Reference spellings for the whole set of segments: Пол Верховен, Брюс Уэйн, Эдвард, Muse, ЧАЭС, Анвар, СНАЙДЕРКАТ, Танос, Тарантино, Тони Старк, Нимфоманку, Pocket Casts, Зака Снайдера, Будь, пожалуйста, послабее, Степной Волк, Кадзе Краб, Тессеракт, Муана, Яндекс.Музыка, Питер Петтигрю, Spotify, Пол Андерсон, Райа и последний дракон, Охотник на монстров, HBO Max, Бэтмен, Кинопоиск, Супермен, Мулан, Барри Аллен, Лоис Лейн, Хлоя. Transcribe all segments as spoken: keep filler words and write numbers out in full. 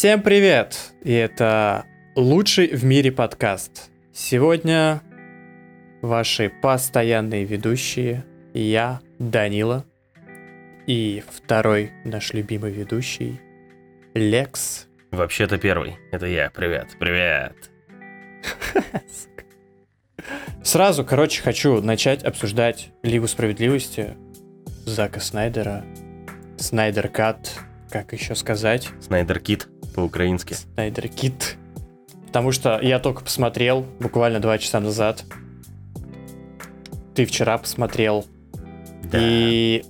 Всем привет! И это лучший в мире подкаст. Сегодня ваши постоянные ведущие, я, Данила, и второй наш любимый ведущий, Лекс. Вообще-то первый, это я, привет, привет. Сразу, короче, хочу начать обсуждать Лигу справедливости, Зака Снайдера, Снайдер-кат, как еще сказать? Снайдер-кит по-украински. Снайдер-кит. Потому что я только посмотрел буквально два часа назад. Ты вчера посмотрел. Да. И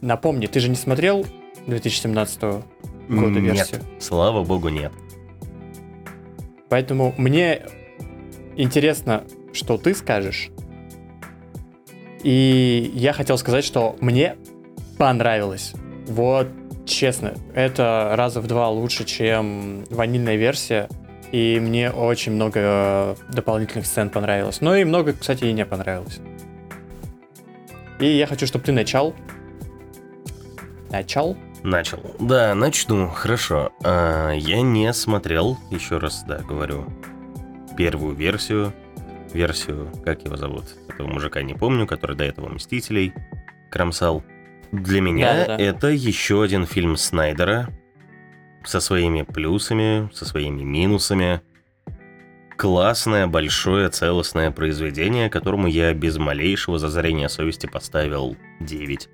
напомни, ты же не смотрел две тысячи семнадцатого года версию? Нет, слава богу, нет. Поэтому мне интересно, что ты скажешь. И я хотел сказать, что мне понравилось. Вот честно, это раза в два лучше, чем ванильная версия. И мне очень много дополнительных сцен понравилось. Ну и много, кстати, и не понравилось. И я хочу, чтобы ты начал. Начал? Начал. Да, начну. Хорошо. А, я не смотрел, еще раз, да, говорю, первую версию. Версию, как его зовут? Этого мужика не помню, который до этого «Мстителей» кромсал. Для меня да, да. это еще один фильм Снайдера. Со своими плюсами, со своими минусами. Классное, большое, целостное произведение, которому я без малейшего зазрения совести поставил девять.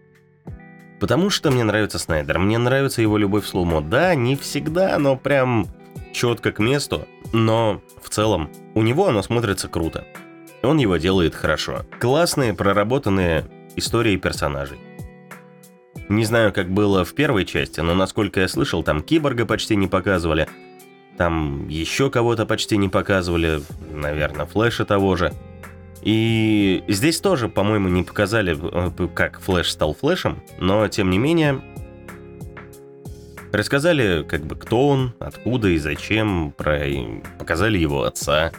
Потому что мне нравится Снайдер, мне нравится его любовь в слоумо. Да, не всегда, но прям четко к месту. Но в целом у него оно смотрится круто. Он его делает хорошо. Классные, проработанные истории персонажей. Не знаю, как было в первой части, но, насколько я слышал, там Киборга почти не показывали, там еще кого-то почти не показывали, наверное, Флэша того же. И здесь тоже, по-моему, не показали, как Флэш стал Флэшем, но, тем не менее, рассказали, как бы, кто он, откуда и зачем, про... показали его отца,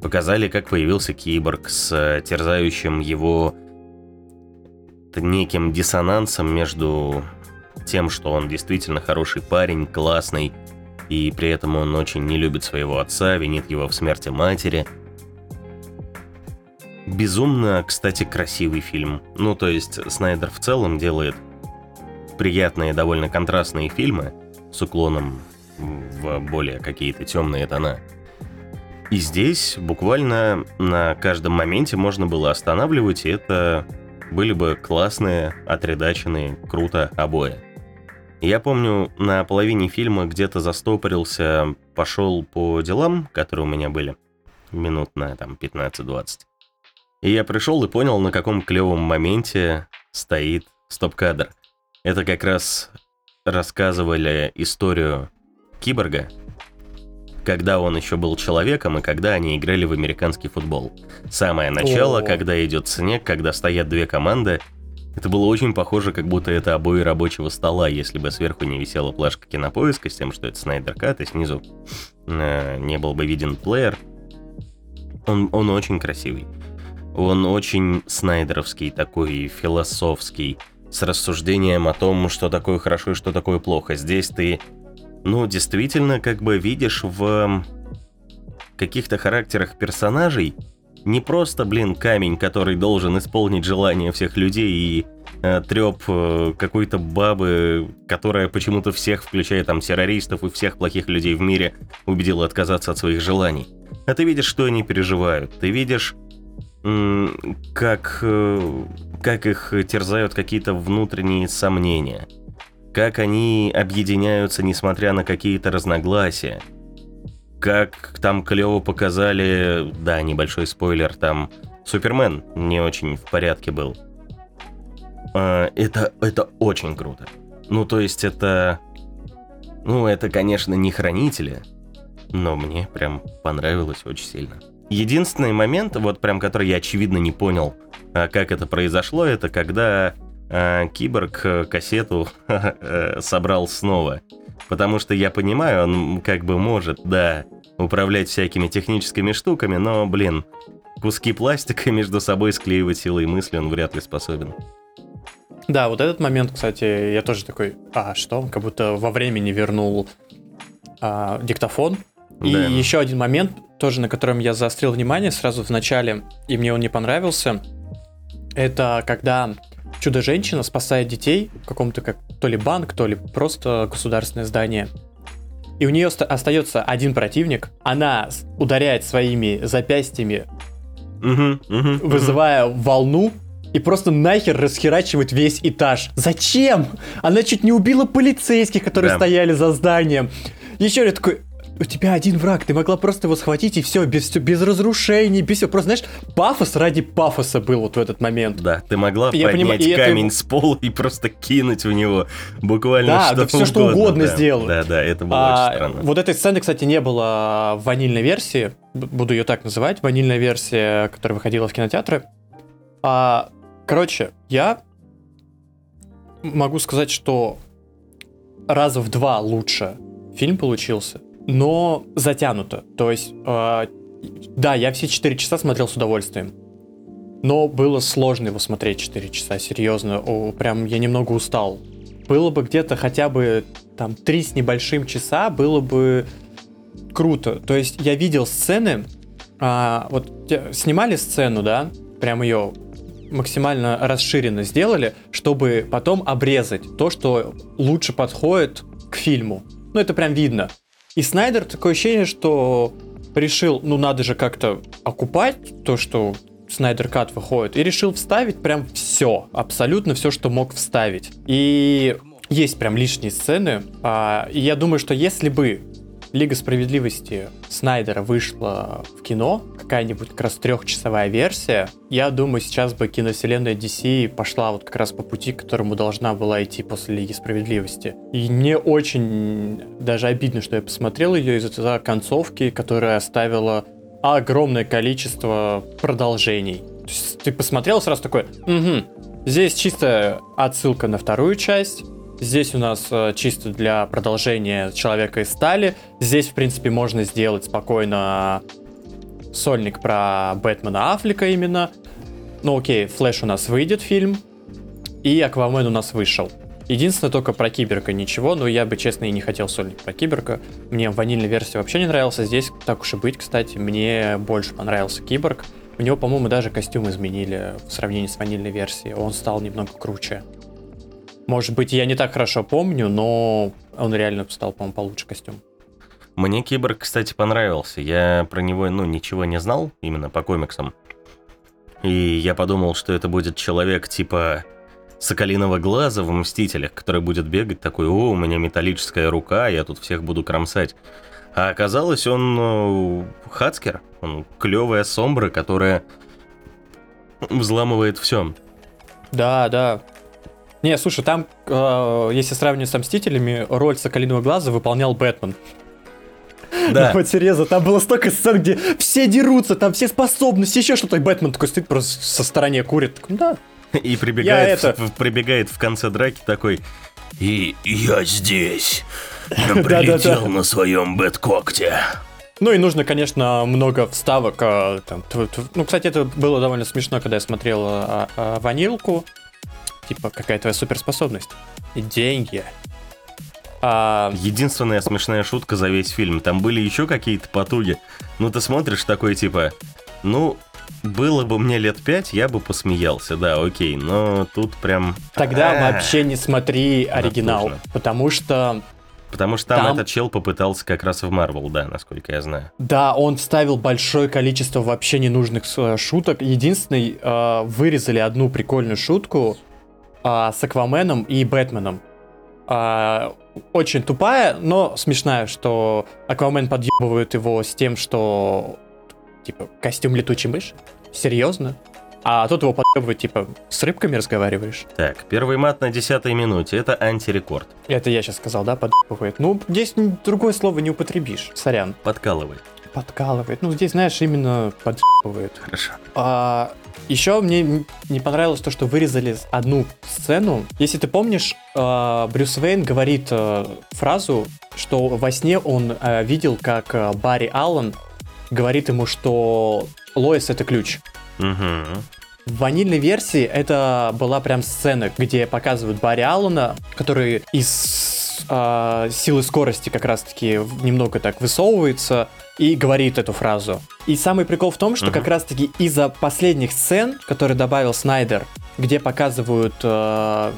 показали, как появился Киборг с терзающим его... неким диссонансом между тем, что он действительно хороший парень, классный, и при этом он очень не любит своего отца, винит его в смерти матери. Безумно, кстати, красивый фильм. Ну, то есть, Снайдер в целом делает приятные, довольно контрастные фильмы с уклоном в более какие-то темные тона. И здесь буквально на каждом моменте можно было останавливать, и это... были бы классные, отредаченные, круто обои. Я помню, на половине фильма где-то застопорился, пошел по делам, которые у меня были, минут на там пятнадцать-двадцать. И я пришел и понял, на каком клевом моменте стоит стоп-кадр. Это как раз рассказывали историю Киборга, когда он еще был человеком и когда они играли в американский футбол. Самое начало, О-о-о. когда идет снег, когда стоят две команды, это было очень похоже, как будто это обои рабочего стола, если бы сверху не висела плашка Кинопоиска с тем, что это Снайдер-кат, и снизу э, не был бы виден плеер. Он, он очень красивый. Он очень снайдеровский, такой философский, с рассуждением о том, что такое хорошо и что такое плохо. Здесь ты... Ну, действительно, как бы видишь в каких-то характерах персонажей не просто, блин, камень, который должен исполнить желание всех людей, и э, трёп э, какой-то бабы, которая почему-то всех, включая там террористов и всех плохих людей в мире, убедила отказаться от своих желаний. А ты видишь, что они переживают, ты видишь, м- как, э, как их терзают какие-то внутренние сомнения. Как они объединяются, несмотря на какие-то разногласия. Как там клево показали... Да, небольшой спойлер, там... Супермен не очень в порядке был. Это, это очень круто. Ну, то есть это... Ну, это, конечно, не Хранители. Но мне прям понравилось очень сильно. Единственный момент, вот прям который я, очевидно, не понял, как это произошло, это когда... Киборг кассету собрал снова. Потому что я понимаю, он как бы может, да, управлять всякими техническими штуками, но, блин, куски пластика между собой склеивать силой мысли он вряд ли способен. Да, вот этот момент, кстати, я тоже такой, а что? Как будто во времени вернул а, диктофон. Да. И еще один момент, тоже на котором я заострил внимание сразу в начале, и мне он не понравился, это когда Чудо-женщина спасает детей в каком-то, как то ли банк, то ли просто государственное здание. И у нее остается один противник. Она ударяет своими запястьями, угу, угу, вызывая угу. волну, и просто нахер расхерачивает весь этаж. Зачем? Она чуть не убила полицейских, которые да. стояли за зданием. Еще я такой... У тебя один враг, ты могла просто его схватить и все, без, без разрушений, без всего. Просто, знаешь, пафос ради пафоса был вот в этот момент. Да, ты могла я поднять понимаю, камень это... с пола и просто кинуть в него буквально да, что да, все, угодно. что угодно да. сделать. Да, да, это было а, очень странно. Вот этой сцены, кстати, не было в ванильной версии, буду ее так называть, ванильная версия, которая выходила в кинотеатры. А, короче, я могу сказать, что раза в два лучше фильм получился. Но затянуто, то есть, э, да, я все четыре часа смотрел с удовольствием, но было сложно его смотреть четыре часа, серьезно, о, прям я немного устал. Было бы где-то хотя бы там три с небольшим часа, было бы круто. То есть я видел сцены, э, вот снимали сцену, да, прям ее максимально расширенно сделали, чтобы потом обрезать то, что лучше подходит к фильму, ну это прям видно. И Снайдер, такое ощущение, что решил, ну надо же как-то окупать то, что Снайдер Кат выходит, и решил вставить прям все, абсолютно все, что мог вставить. И есть прям лишние сцены, а, и я думаю, что если бы Лига Справедливости Снайдера вышла в кино, какая-нибудь как раз трехчасовая версия, я думаю, сейчас бы киновселенная ди си пошла вот как раз по пути, к которому должна была идти после Лиги Справедливости. И мне очень даже обидно, что я посмотрел ее из-за концовки, которая оставила огромное количество продолжений. То есть ты посмотрел сразу такой, угу, здесь чисто отсылка на вторую часть, здесь у нас э, чисто для продолжения Человека из стали. Здесь, в принципе, можно сделать спокойно сольник про Бэтмена Аффлека именно. Ну окей, Флэш у нас выйдет фильм, и Аквамен у нас вышел. Единственное, только про Киборга ничего, но я бы, честно, и не хотел сольник про Киборга. Мне ванильная версия вообще не нравился. Здесь, так уж и быть, кстати, мне больше понравился Киборг. У него, по-моему, даже костюм изменили в сравнении с ванильной версией. Он стал немного круче. Может быть, я не так хорошо помню, но он реально стал, по-моему, получше костюм. Мне Киборг, кстати, понравился. Я про него, ну, ничего не знал, именно по комиксам. И я подумал, что это будет человек типа Соколиного Глаза в Мстителях, который будет бегать такой, о, у меня металлическая рука, я тут всех буду кромсать. А оказалось, он хацкер, он клевая сомбра, которая взламывает все. Да, да. Не, слушай, там, э, если сравнивать со Мстителями, роль Соколиного Глаза выполнял Бэтмен. Да. Ну, вот серьезно, там было столько сцен, где все дерутся, там все способности, еще что-то. И Бэтмен такой стоит, просто со стороны курит. Такой, да. И прибегает в, это... в, прибегает в конце драки такой, и я здесь, прилетел на своем бэткокте. Ну и нужно, конечно, много вставок. Там, ну, кстати, это было довольно смешно, когда я смотрел а, а, «Ванилку». Типа, какая твоя суперспособность? Деньги. А... Единственная смешная шутка за весь фильм. Там были еще какие-то потуги. Ну, ты смотришь такой, типа, ну, было бы мне лет пять, я бы посмеялся. Да, окей, но тут прям... Тогда А-а-а. вообще не смотри оригинал, да, потому что... Потому что там, там этот чел попытался как раз в Marvel, да, насколько я знаю. Да, он вставил большое количество вообще ненужных шуток. Единственный, э, вырезали одну прикольную шутку... с Акваменом и Бэтменом. А, очень тупая, но смешная, что Аквамен подъебывает его с тем, что типа костюм летучей мыши? Серьезно? А тут его подъебывает, типа, с рыбками разговариваешь? Так, первый мат на десятой минуте, это антирекорд. Это я сейчас сказал, да, подъебывает? Ну, здесь другое слово не употребишь, сорян. Подкалывает. Подкалывает. Ну, здесь, знаешь, именно подъебывает. Хорошо. А... Еще мне не понравилось то, что вырезали одну сцену. Если ты помнишь, Брюс Уэйн говорит фразу, что во сне он видел, как Барри Аллен говорит ему, что Лоис — это ключ. Угу. В ванильной версии это была прям сцена, где показывают Барри Аллена, который из э, силы скорости как раз-таки немного так высовывается и говорит эту фразу. И самый прикол в том, что uh-huh. как раз-таки из-за последних сцен, которые добавил Снайдер, где показывают э,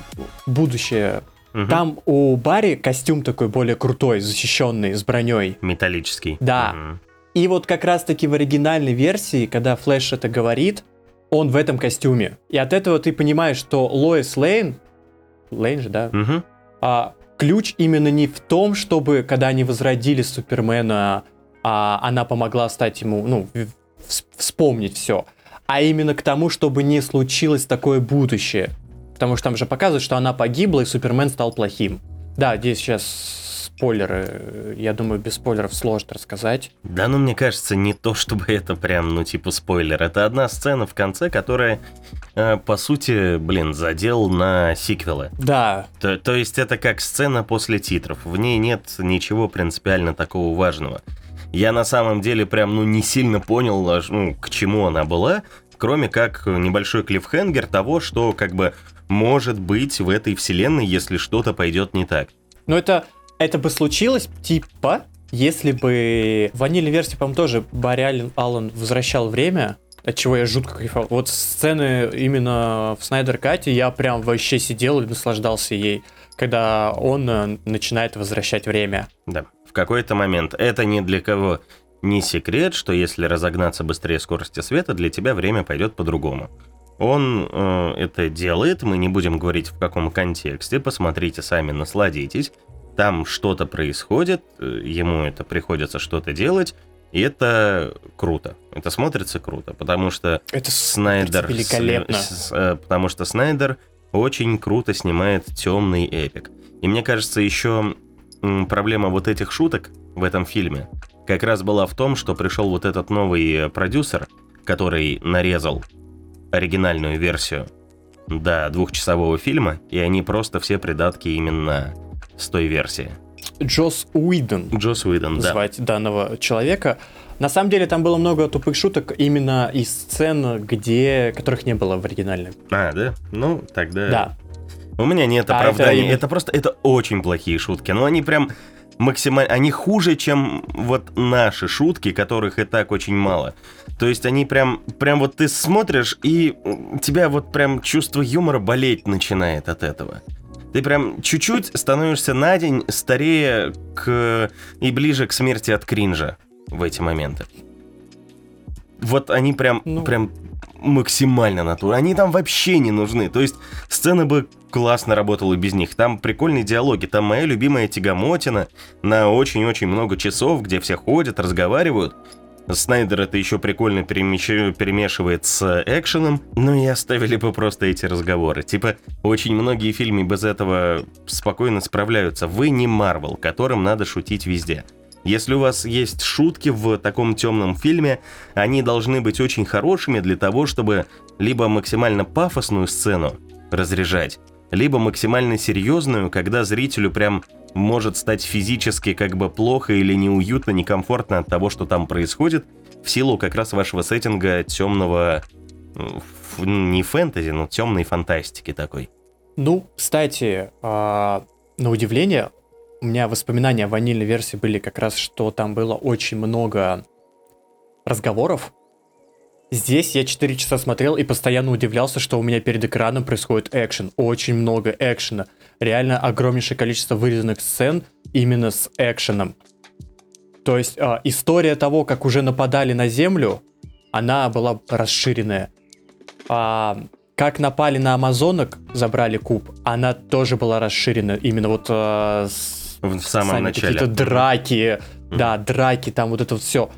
будущее, uh-huh. там у Барри костюм такой более крутой, защищенный, с броней. Металлический. Да. Uh-huh. И вот как раз-таки в оригинальной версии, когда Флэш это говорит, он в этом костюме. И от этого ты понимаешь, что Лоис Лейн, Лейн же, да? Угу. А, ключ именно не в том, чтобы, когда они возродили Супермена, а, она помогла стать ему, ну, в- вспомнить все, а именно к тому, чтобы не случилось такое будущее. Потому что там же показывают, что она погибла, и Супермен стал плохим. Да, здесь сейчас спойлеры, я думаю, без спойлеров сложно рассказать. Да, ну, мне кажется, не то, чтобы это прям, ну, типа спойлер. Это одна сцена в конце, которая... по сути, блин, задел на сиквелы. Да. То, то есть это как сцена после титров. В ней нет ничего принципиально такого важного. Я на самом деле прям, ну, не сильно понял, ну, к чему она была, кроме как небольшой клиффхенгер того, что, как бы, может быть в этой вселенной, если что-то пойдет не так. Ну, это, это бы случилось, типа, если бы... В ванильной версии, по-моему, тоже Барри Аллен возвращал время... От чего я жутко кайфовал. Вот сцены именно в Снайдер-кате я прям вообще сидел и наслаждался ей, когда он начинает возвращать время. Да, в какой-то момент. Это ни для кого не секрет, что если разогнаться быстрее скорости света, для тебя время пойдет по-другому. Он э, это делает, мы не будем говорить в каком контексте, посмотрите сами, насладитесь. Там что-то происходит, ему это приходится что-то делать, и это круто. Это смотрится круто, потому что это Снайдер великолепно. С, с, потому что Снайдер очень круто снимает темный эпик. И мне кажется, еще проблема вот этих шуток в этом фильме как раз была в том, что пришел вот этот новый продюсер, который нарезал оригинальную версию до двухчасового фильма, и они просто все придатки именно с той версии. Джосс Уидон. Джосс Уидон, да. Звать данного человека. На самом деле там было много тупых шуток именно из сцен, где... которых не было в оригинальном. А, да? Ну, тогда... Да. У меня нет а оправданий. Это... это просто... Это очень плохие шутки. Но они прям максимально... Они хуже, чем вот наши шутки, которых и так очень мало. То есть они прям... Прям вот ты смотришь, и тебя вот прям чувство юмора болеть начинает от этого. Ты прям чуть-чуть становишься на день старее к... и ближе к смерти от кринжа в эти моменты. Вот они прям, ну... прям максимально натуральные. Они там вообще не нужны. То есть сцена бы классно работала без них. Там прикольные диалоги. Там моя любимая тягомотина на очень-очень много часов, где все ходят, разговаривают. Снайдер это еще прикольно перемеш... перемешивает с экшеном, но и оставили бы просто эти разговоры. Типа, очень многие фильмы без этого спокойно справляются. Вы не Марвел, которым надо шутить везде. Если у вас есть шутки в таком темном фильме, они должны быть очень хорошими для того, чтобы либо максимально пафосную сцену разряжать, либо максимально серьезную, когда зрителю прям... может стать физически как бы плохо или неуютно, некомфортно от того, что там происходит, в силу как раз вашего сеттинга темного, не фэнтези, но темной фантастики такой. Ну, кстати, на удивление, у меня воспоминания о ванильной версии были как раз, что там было очень много разговоров. Здесь я четыре часа смотрел и постоянно удивлялся, что у меня перед экраном происходит экшен. Очень много экшена. Реально огромнейшее количество вырезанных сцен именно с экшеном. То есть э, история того, как уже нападали на Землю, она была расширенная. А, как напали на амазонок, забрали куб, она тоже была расширена. Именно вот э, с, в самом начале. Какие-то драки, mm-hmm. да, драки, там вот это вот все.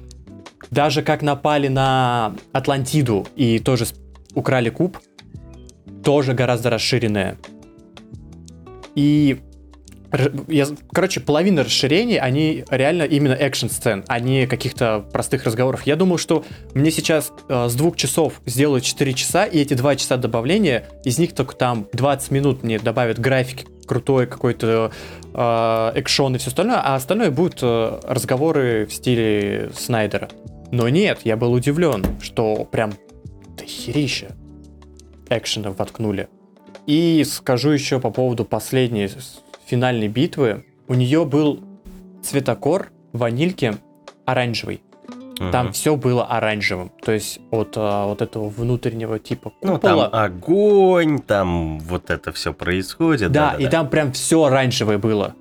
Даже как напали на Атлантиду и тоже украли куб, тоже гораздо расширенное. И, я, короче, половина расширений, они реально именно экшн-сцен, а не каких-то простых разговоров. Я думал, что мне сейчас э, с двух часов сделают четыре часа, и эти два часа добавления, из них только там двадцать минут мне добавят графики, крутой какой-то э, экшон и все остальное, а остальное будут э, разговоры в стиле Снайдера. Но нет, я был удивлен, что прям дохерища экшена воткнули. И скажу еще по поводу последней финальной битвы. у нее был цветокор ванильки оранжевый. Uh-huh. Там все было оранжевым, то есть от а, вот этого внутреннего типа купола. Ну, там огонь, там вот это все происходит. Да, да и да. Там прям все оранжевое было.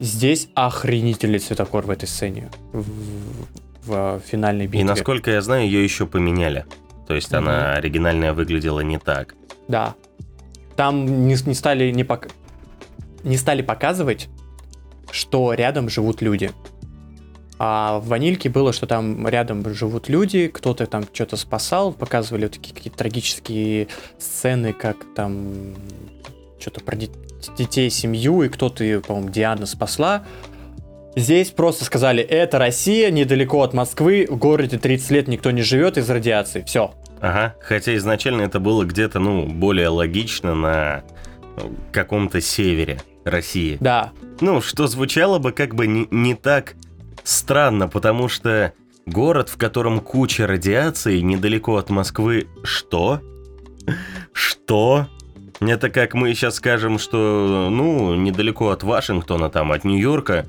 Здесь охренительный цветокор в этой сцене, в, в, в финальной битве. И насколько я знаю, ее еще поменяли. То есть uh-huh. она оригинальная выглядела не так. Да. Там не, не, стали, не, пок... не стали показывать, что рядом живут люди. А в ванильке было, что там рядом живут люди, кто-то там что-то спасал, показывали вот такие какие-то трагические сцены, как там что-то про де- детей, семью, и кто-то, по-моему, Диана спасла. Здесь просто сказали, это Россия, недалеко от Москвы, в городе тридцать лет никто не живет из радиации, все. Ага, хотя изначально это было где-то, ну, более логично на каком-то севере России. Да. Ну, что звучало бы как бы не, не так... Странно, потому что город, в котором куча радиации, недалеко от Москвы... Что? Что? Это как мы сейчас скажем, что, ну, недалеко от Вашингтона, там, от Нью-Йорка,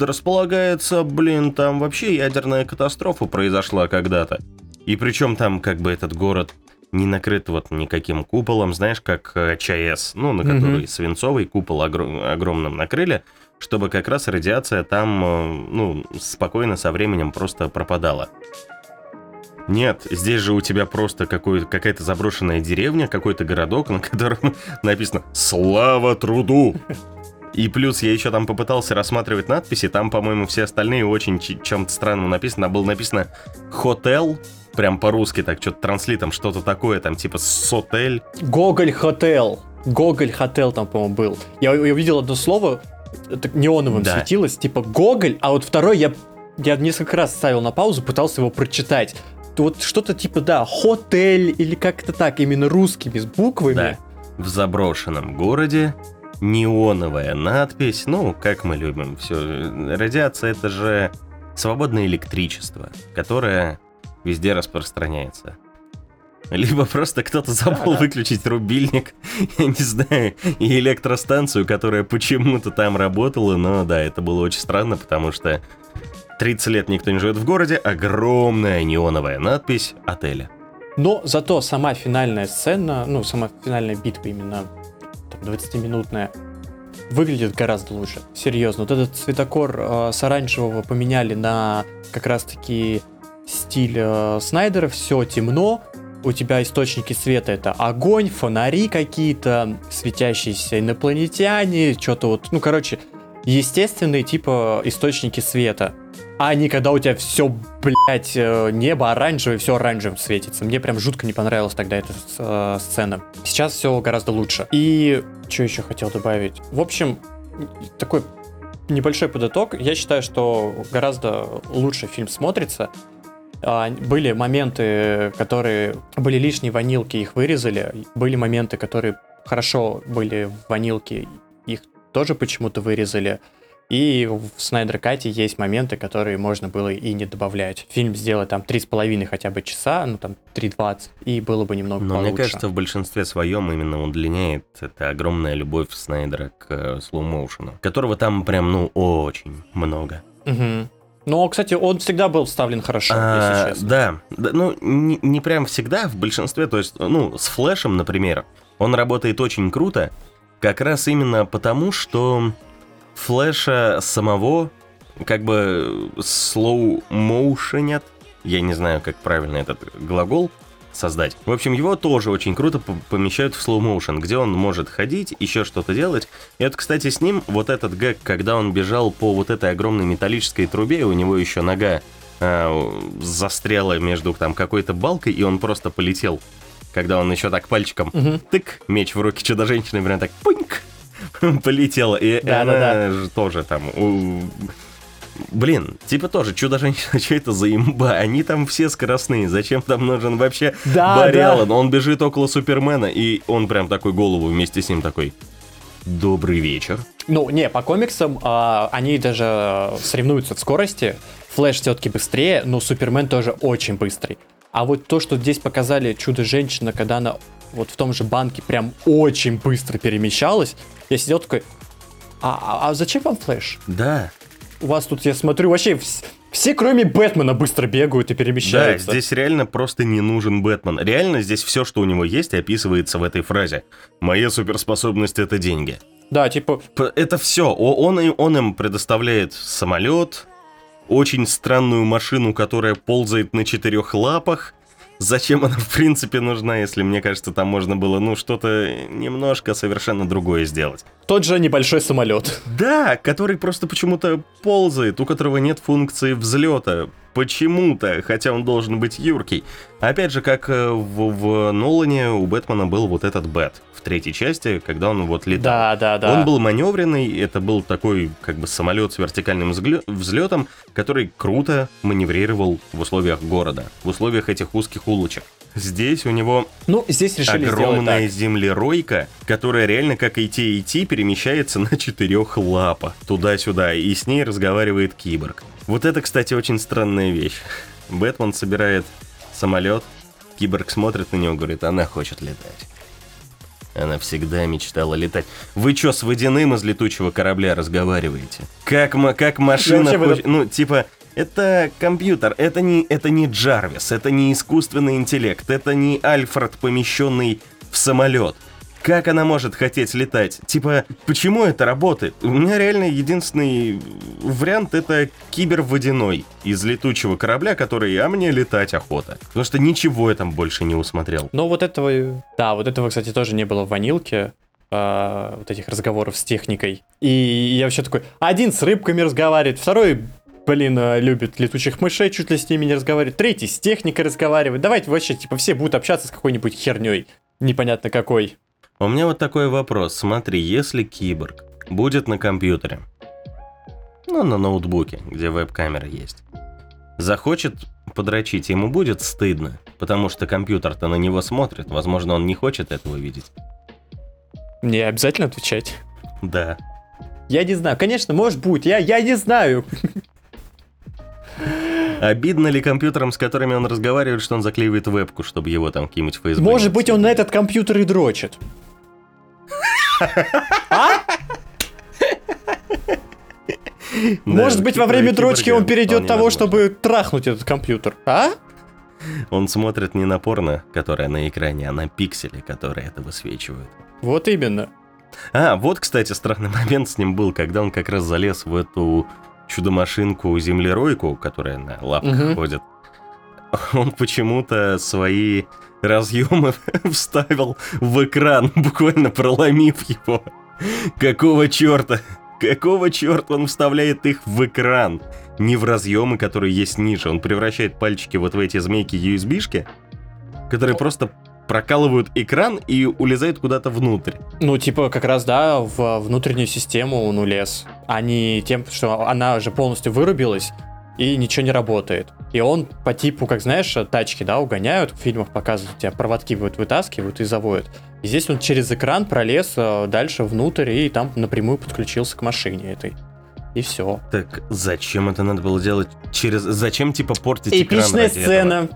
располагается, блин, там вообще ядерная катастрофа произошла когда-то. И причем там, как бы, этот город не накрыт вот никаким куполом, знаешь, как ЧАЭС, ну, на который mm-hmm. свинцовый купол огр- огромным накрыли, чтобы как раз радиация там, ну, спокойно со временем просто пропадала. Нет, здесь же у тебя просто какой, какая-то заброшенная деревня, какой-то городок, на котором написано «Слава труду!». И плюс я еще там попытался рассматривать надписи, там, по-моему, все остальные очень ч- чем-то странно написано. Там было написано «Хотел», прям по-русски так, что-то транслитом, что-то такое, там типа «Сотель». «Гоголь-хотел», «Гоголь-хотел» там, по-моему, был. Я увидел одно слово... неоновым да. светилось, типа Гоголь, а вот второй я, я несколько раз ставил на паузу, пытался его прочитать. Вот что-то типа, да, «Хотель» или как-то так, именно русскими с буквами. Да. В заброшенном городе неоновая надпись, ну, как мы любим все. Радиация — это же свободное электричество, которое везде распространяется. Либо просто кто-то забыл да, выключить да. рубильник, я не знаю, и электростанцию, которая почему-то там работала, но да, это было очень странно, потому что тридцать лет никто не живет в городе, огромная неоновая надпись отеля. Но зато сама финальная сцена, ну, сама финальная битва именно, там, двадцатиминутная, выглядит гораздо лучше, серьезно. Вот этот цветокор э, с оранжевого поменяли на как раз-таки стиль э, Снайдера, все темно. У тебя источники света — это огонь, фонари какие-то, светящиеся инопланетяне, что-то вот, ну, короче, естественные типа источники света. А не когда у тебя все, блядь, небо оранжевое, все оранжевым светится. Мне прям жутко не понравилась тогда эта э, сцена. Сейчас все гораздо лучше. И что еще хотел добавить? В общем, такой небольшой подыток. Я считаю, что гораздо лучше фильм смотрится. Были моменты, которые были лишние ванилки, их вырезали. Были моменты, которые хорошо были в ванилке, их тоже почему-то вырезали. И в Снайдер-кате есть моменты, которые можно было и не добавлять. Фильм сделал там три с половиной хотя бы часа, ну там три двадцать, и было бы немного Но получше. Но мне кажется, в большинстве своем именно удлиняет эта огромная любовь Снайдера к слоу-моушену, которого там прям, ну, очень много. Угу. Но, кстати, он всегда был вставлен хорошо, а, если честно. Да, да, ну, не, не прям всегда, в большинстве, то есть, ну, с Флэшем, например, он работает очень круто, как раз именно потому, что Флэша самого как бы слоу-моушенят, я не знаю, как правильно этот глагол создать. В общем, его тоже очень круто помещают в слоу-моушен, где он может ходить, еще что-то делать. И вот, кстати, с ним вот этот гэг, когда он бежал по вот этой огромной металлической трубе, у него еще нога э, застряла между там какой-то балкой, и он просто полетел. Когда он еще так пальчиком угу. тык, меч в руки Чудо-женщины, прям так пыньк, полетела. И да, она да, да. тоже там... У... Блин, типа тоже, Чудо-женщина, что это за имба? Они там все скоростные, зачем там нужен вообще да, Барри Аллен? Да. Он бежит около Супермена, и он прям такой голову вместе с ним такой, добрый вечер. Ну, не, по комиксам а, они даже соревнуются в скорости, Флэш все-таки быстрее, но Супермен тоже очень быстрый. А вот то, что здесь показали Чудо-женщина, когда она вот в том же банке прям очень быстро перемещалась, я сидел такой... А, а зачем вам Флэш? Да. У вас тут, я смотрю, вообще все, кроме Бэтмена, быстро бегают и перемещаются. Да, здесь реально просто не нужен Бэтмен. Реально здесь все, что у него есть, описывается в этой фразе. «Моя суперспособность — это деньги». Да, типа... Это все. Он, он им предоставляет самолет, очень странную машину, которая ползает на четырех лапах. Зачем она, в принципе, нужна, если, мне кажется, там можно было, ну, что-то немножко совершенно другое сделать. Тот же небольшой самолет. Да, который просто почему-то ползает, у которого нет функции взлета. Почему-то, хотя он должен быть юркий. Опять же, как в, в Нолане у Бэтмена был вот этот Бэт в третьей части, когда он вот летал. Да, да, да. Он был маневренный, это был такой, как бы, самолет с вертикальным взлетом, который круто маневрировал в условиях города, в условиях этих узких улочек. Здесь у него ну, здесь решили огромная землеройка, которая реально, как и те, и те, перемещается на четырех лапах туда-сюда, и с ней разговаривает Киборг. Вот это, кстати, очень странная вещь. Бэтмен собирает самолет, Киборг смотрит на него и говорит: она хочет летать. Она всегда мечтала летать. Вы чё, с водяным из летучего корабля разговариваете? Как, как машина... Хоч... Это... Ну, типа... Это компьютер, это не, это не Джарвис, это не искусственный интеллект, это не Альфред, помещенный в самолет. Как она может хотеть летать? Типа, почему это работает? У меня реально единственный вариант — это киберводяной из летучего корабля, который, а мне летать охота. Потому что ничего я там больше не усмотрел. Но вот этого, да, вот этого, кстати, тоже не было в ванилке. Э, вот этих разговоров с техникой. И я вообще такой, один с рыбками разговаривает, второй... Блин, любит летучих мышей, чуть ли с ними не разговаривает. Третий с техникой разговаривает. Давайте вообще, типа, все будут общаться с какой-нибудь херней. Непонятно какой. У меня вот такой вопрос. Смотри, если Киборг будет на компьютере, ну, на ноутбуке, где веб-камера есть, захочет подрочить, ему будет стыдно, потому что компьютер-то на него смотрит. Возможно, он не хочет этого видеть. Не обязательно отвечать. Да. Я не знаю. Конечно, может быть. Я, я не знаю. Обидно ли компьютерам, с которыми он разговаривает, что он заклеивает вебку, чтобы его там какие-нибудь фейсбуки... Может быть, он на этот компьютер и дрочит. А? Может быть, во время дрочки он перейдет того, чтобы трахнуть этот компьютер. А? Он смотрит не на порно, которое на экране, а на пиксели, которые это высвечивают. Вот именно. А, вот, кстати, странный момент с ним был, когда он как раз залез в эту... чудо-машинку-землеройку, которая на лапках uh-huh. ходит, он почему-то свои разъемы вставил в экран, буквально проломив его. Какого черта? Какого черта он вставляет их в экран? Не в разъемы, которые есть ниже. Он превращает пальчики вот в эти змейки-ю эс би-шки, которые просто... прокалывают экран и улезают куда-то внутрь. Ну, типа, как раз, да, в внутреннюю систему он улез, а не тем, что она же полностью вырубилась и ничего не работает. И он по типу, как, знаешь, тачки, да, угоняют, в фильмах показывают, тебя проводки вытаскивают и заводят. И здесь он через экран пролез дальше внутрь и там напрямую подключился к машине этой. И все. Так зачем это надо было делать? Через... Зачем, типа, портить экран ради этого? Эпичная сцена.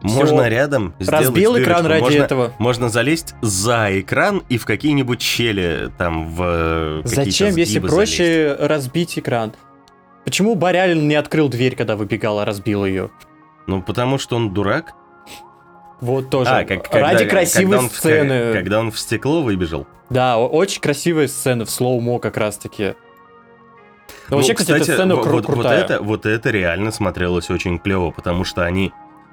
Можно Всё. Рядом сделать разбил дырочку. Экран ради можно, этого. Можно залезть за экран и в какие-нибудь щели там в какие-то зачем, если проще залезть? Разбить экран? Почему Барри Аллен не открыл дверь, когда выбегал, а разбил ее? Ну, потому что он дурак. Вот тоже. А, как, когда, ради красивой когда сцены. В, когда он в стекло выбежал. Да, очень красивая сцена в слоумо как раз-таки. Ну, вообще, кстати, кстати эта сцена вот, кру- крутая. Вот это, вот это реально смотрелось очень клево, потому что они...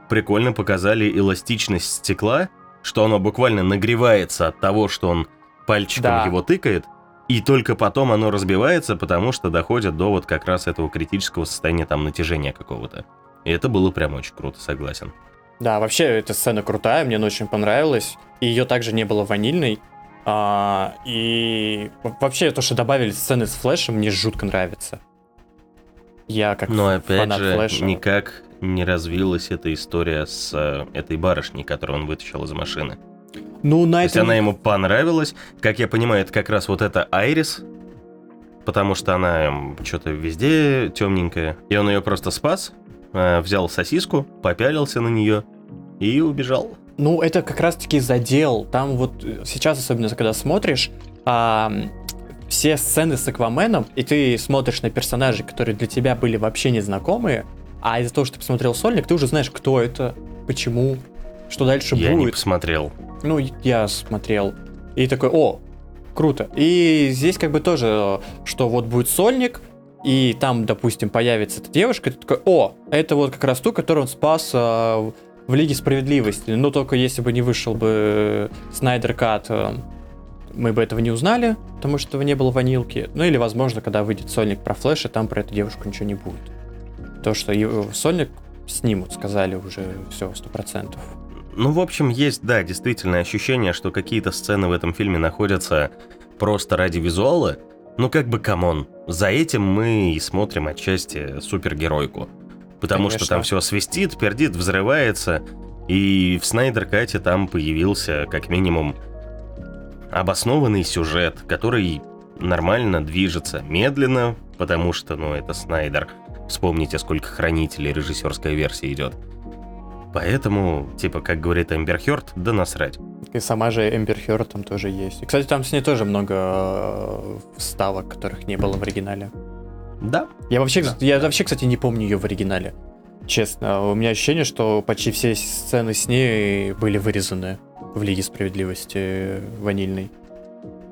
прикольно показали эластичность стекла, что оно буквально нагревается от того, что он пальчиком да. его тыкает, и только потом оно разбивается, потому что доходит до вот как раз этого критического состояния там натяжения какого-то. И это было прям очень круто, согласен. Да, вообще эта сцена крутая, мне она очень понравилась, и ее также не было ванильной. А, и вообще то, что добавили сцены с Флэшем, мне жутко нравится. Я как Но, опять фанат же, Флэша... никак... не развилась эта история с э, этой барышней, которую он вытащил из машины. Ну, на То этом... есть она ему понравилась. Как я понимаю, это как раз вот эта Айрис, потому что она э, что-то везде темненькая. И он ее просто спас, э, взял сосиску, попялился на нее и убежал. Ну, это как раз-таки задел. Там вот сейчас, особенно когда смотришь, э, все сцены с Акваменом, и ты смотришь на персонажей, которые для тебя были вообще незнакомые, а из-за того, что ты посмотрел сольник, ты уже знаешь, кто это, почему, что дальше я будет. Я не посмотрел. Ну, я смотрел. И такой, о, круто. И здесь как бы тоже, что вот будет сольник, и там, допустим, появится эта девушка, и ты такой, о, это вот как раз ту, которую он спас э, в Лиге Справедливости. Ну, только если бы не вышел бы Снайдер-кат, э, мы бы этого не узнали, потому что этого не было в ванилке. Ну, или, возможно, когда выйдет сольник про Флэша, там про эту девушку ничего не будет. То, что сольник снимут, сказали уже все, сто процентов. Ну, в общем, есть, да, действительно ощущение, что какие-то сцены в этом фильме находятся просто ради визуала. Ну, как бы, камон, за этим мы и смотрим отчасти супергеройку. Потому Конечно. Что там все свистит, пердит, взрывается. И в Снайдер-кате там появился, как минимум, обоснованный сюжет, который нормально движется, медленно, потому что, ну, это Снайдер. Вспомните, сколько Хранителей режиссерская версия идет. Поэтому, типа, как говорит Эмбер Хёрд, да насрать. И сама же Эмбер Хёрд там тоже есть. И, кстати, там с ней тоже много вставок, которых не было в оригинале. Да. Я вообще, да. я вообще, кстати, не помню ее в оригинале. Честно, у меня ощущение, что почти все сцены с ней были вырезаны в Лиге Справедливости ванильной.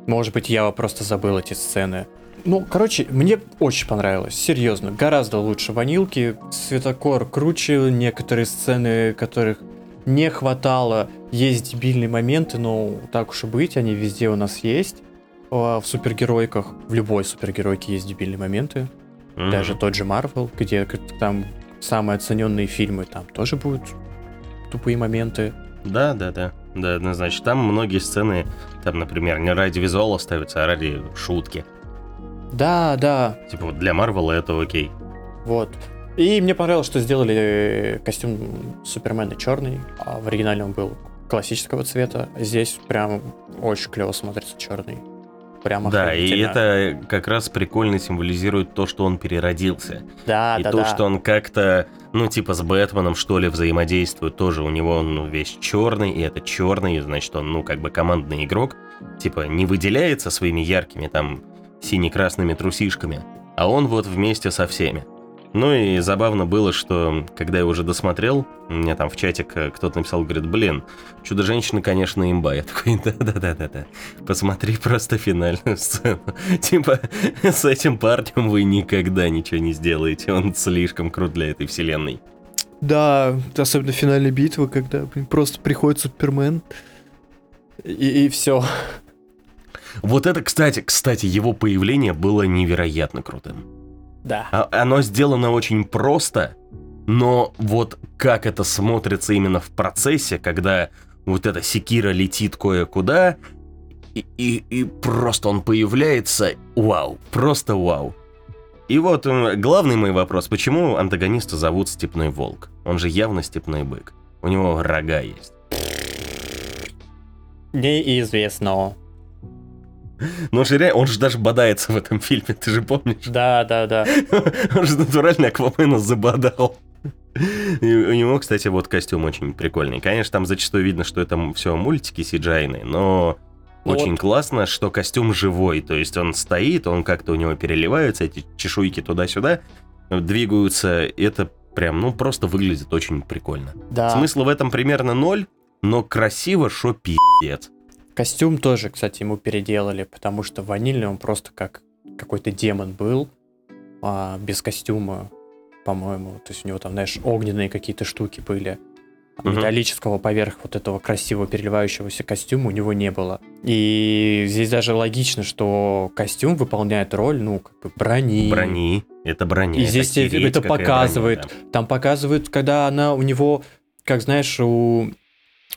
Может быть, я просто забыл эти сцены. Ну, короче, мне очень понравилось, серьезно, гораздо лучше ванилки, цветокор круче, некоторые сцены, которых не хватало, есть дебильные моменты, но так уж и быть, они везде у нас есть, в супергеройках, в любой супергеройке есть дебильные моменты, mm-hmm. даже тот же Marvel, где там самые оцененные фильмы, там тоже будут тупые моменты. Да, да, да, да, однозначно, там многие сцены, там, например, не ради визуала ставятся, а ради шутки. Да, да. Типа вот для Марвела это окей. Вот. И мне понравилось, что сделали костюм Супермена черный, а в оригинале он был классического цвета. Здесь прям очень клево смотрится черный. Прямо да, охранительно. И это как раз прикольно символизирует то, что он переродился. Да, и да, то, да. что он как-то, ну типа с Бэтменом что ли взаимодействует тоже. У него он ну, весь черный, и это черный, значит он ну как бы командный игрок. Типа не выделяется своими яркими там... сине-красными трусишками, а он вот вместе со всеми. Ну и забавно было, что когда я уже досмотрел, мне там в чатик кто-то написал, говорит, блин, Чудо-женщина, конечно, имба. Я такой, да-да-да-да-да, посмотри просто финальную сцену. Типа, с этим парнем вы никогда ничего не сделаете, он слишком крут для этой вселенной. Да, особенно финальная битва, когда просто приходит Супермен, и, и все. Вот это, кстати, кстати, его появление было невероятно крутым. Да. А, оно сделано очень просто, но вот как это смотрится именно в процессе, когда вот эта секира летит кое-куда, и, и, и просто он появляется, вау, просто вау. И вот главный мой вопрос, почему антагониста зовут Степной Волк? Он же явно степной бык, у него рога есть. Неизвестно. Но он же реально, он же даже бодается в этом фильме, ты же помнишь? Да, да, да. Он же натурально Аквамена забодал. И у него, кстати, вот костюм очень прикольный. Конечно, там зачастую видно, что это все мультики си джи ай-ные, но вот. Очень классно, что костюм живой. То есть он стоит, он как-то у него переливается, эти чешуйки туда-сюда двигаются. Это прям, ну, просто выглядит очень прикольно. Да. Смысла в этом примерно ноль, но красиво, шо пи***ец. Костюм тоже, кстати, ему переделали, потому что ванильный он просто как какой-то демон был, а, без костюма, по-моему. То есть у него там, знаешь, огненные какие-то штуки были. А металлического поверх вот этого красивого переливающегося костюма у него не было. И здесь даже логично, что костюм выполняет роль, ну, как бы брони. Брони, это броня. И здесь это, это показывает. Броня, да. Там показывают, когда она у него, как знаешь, у...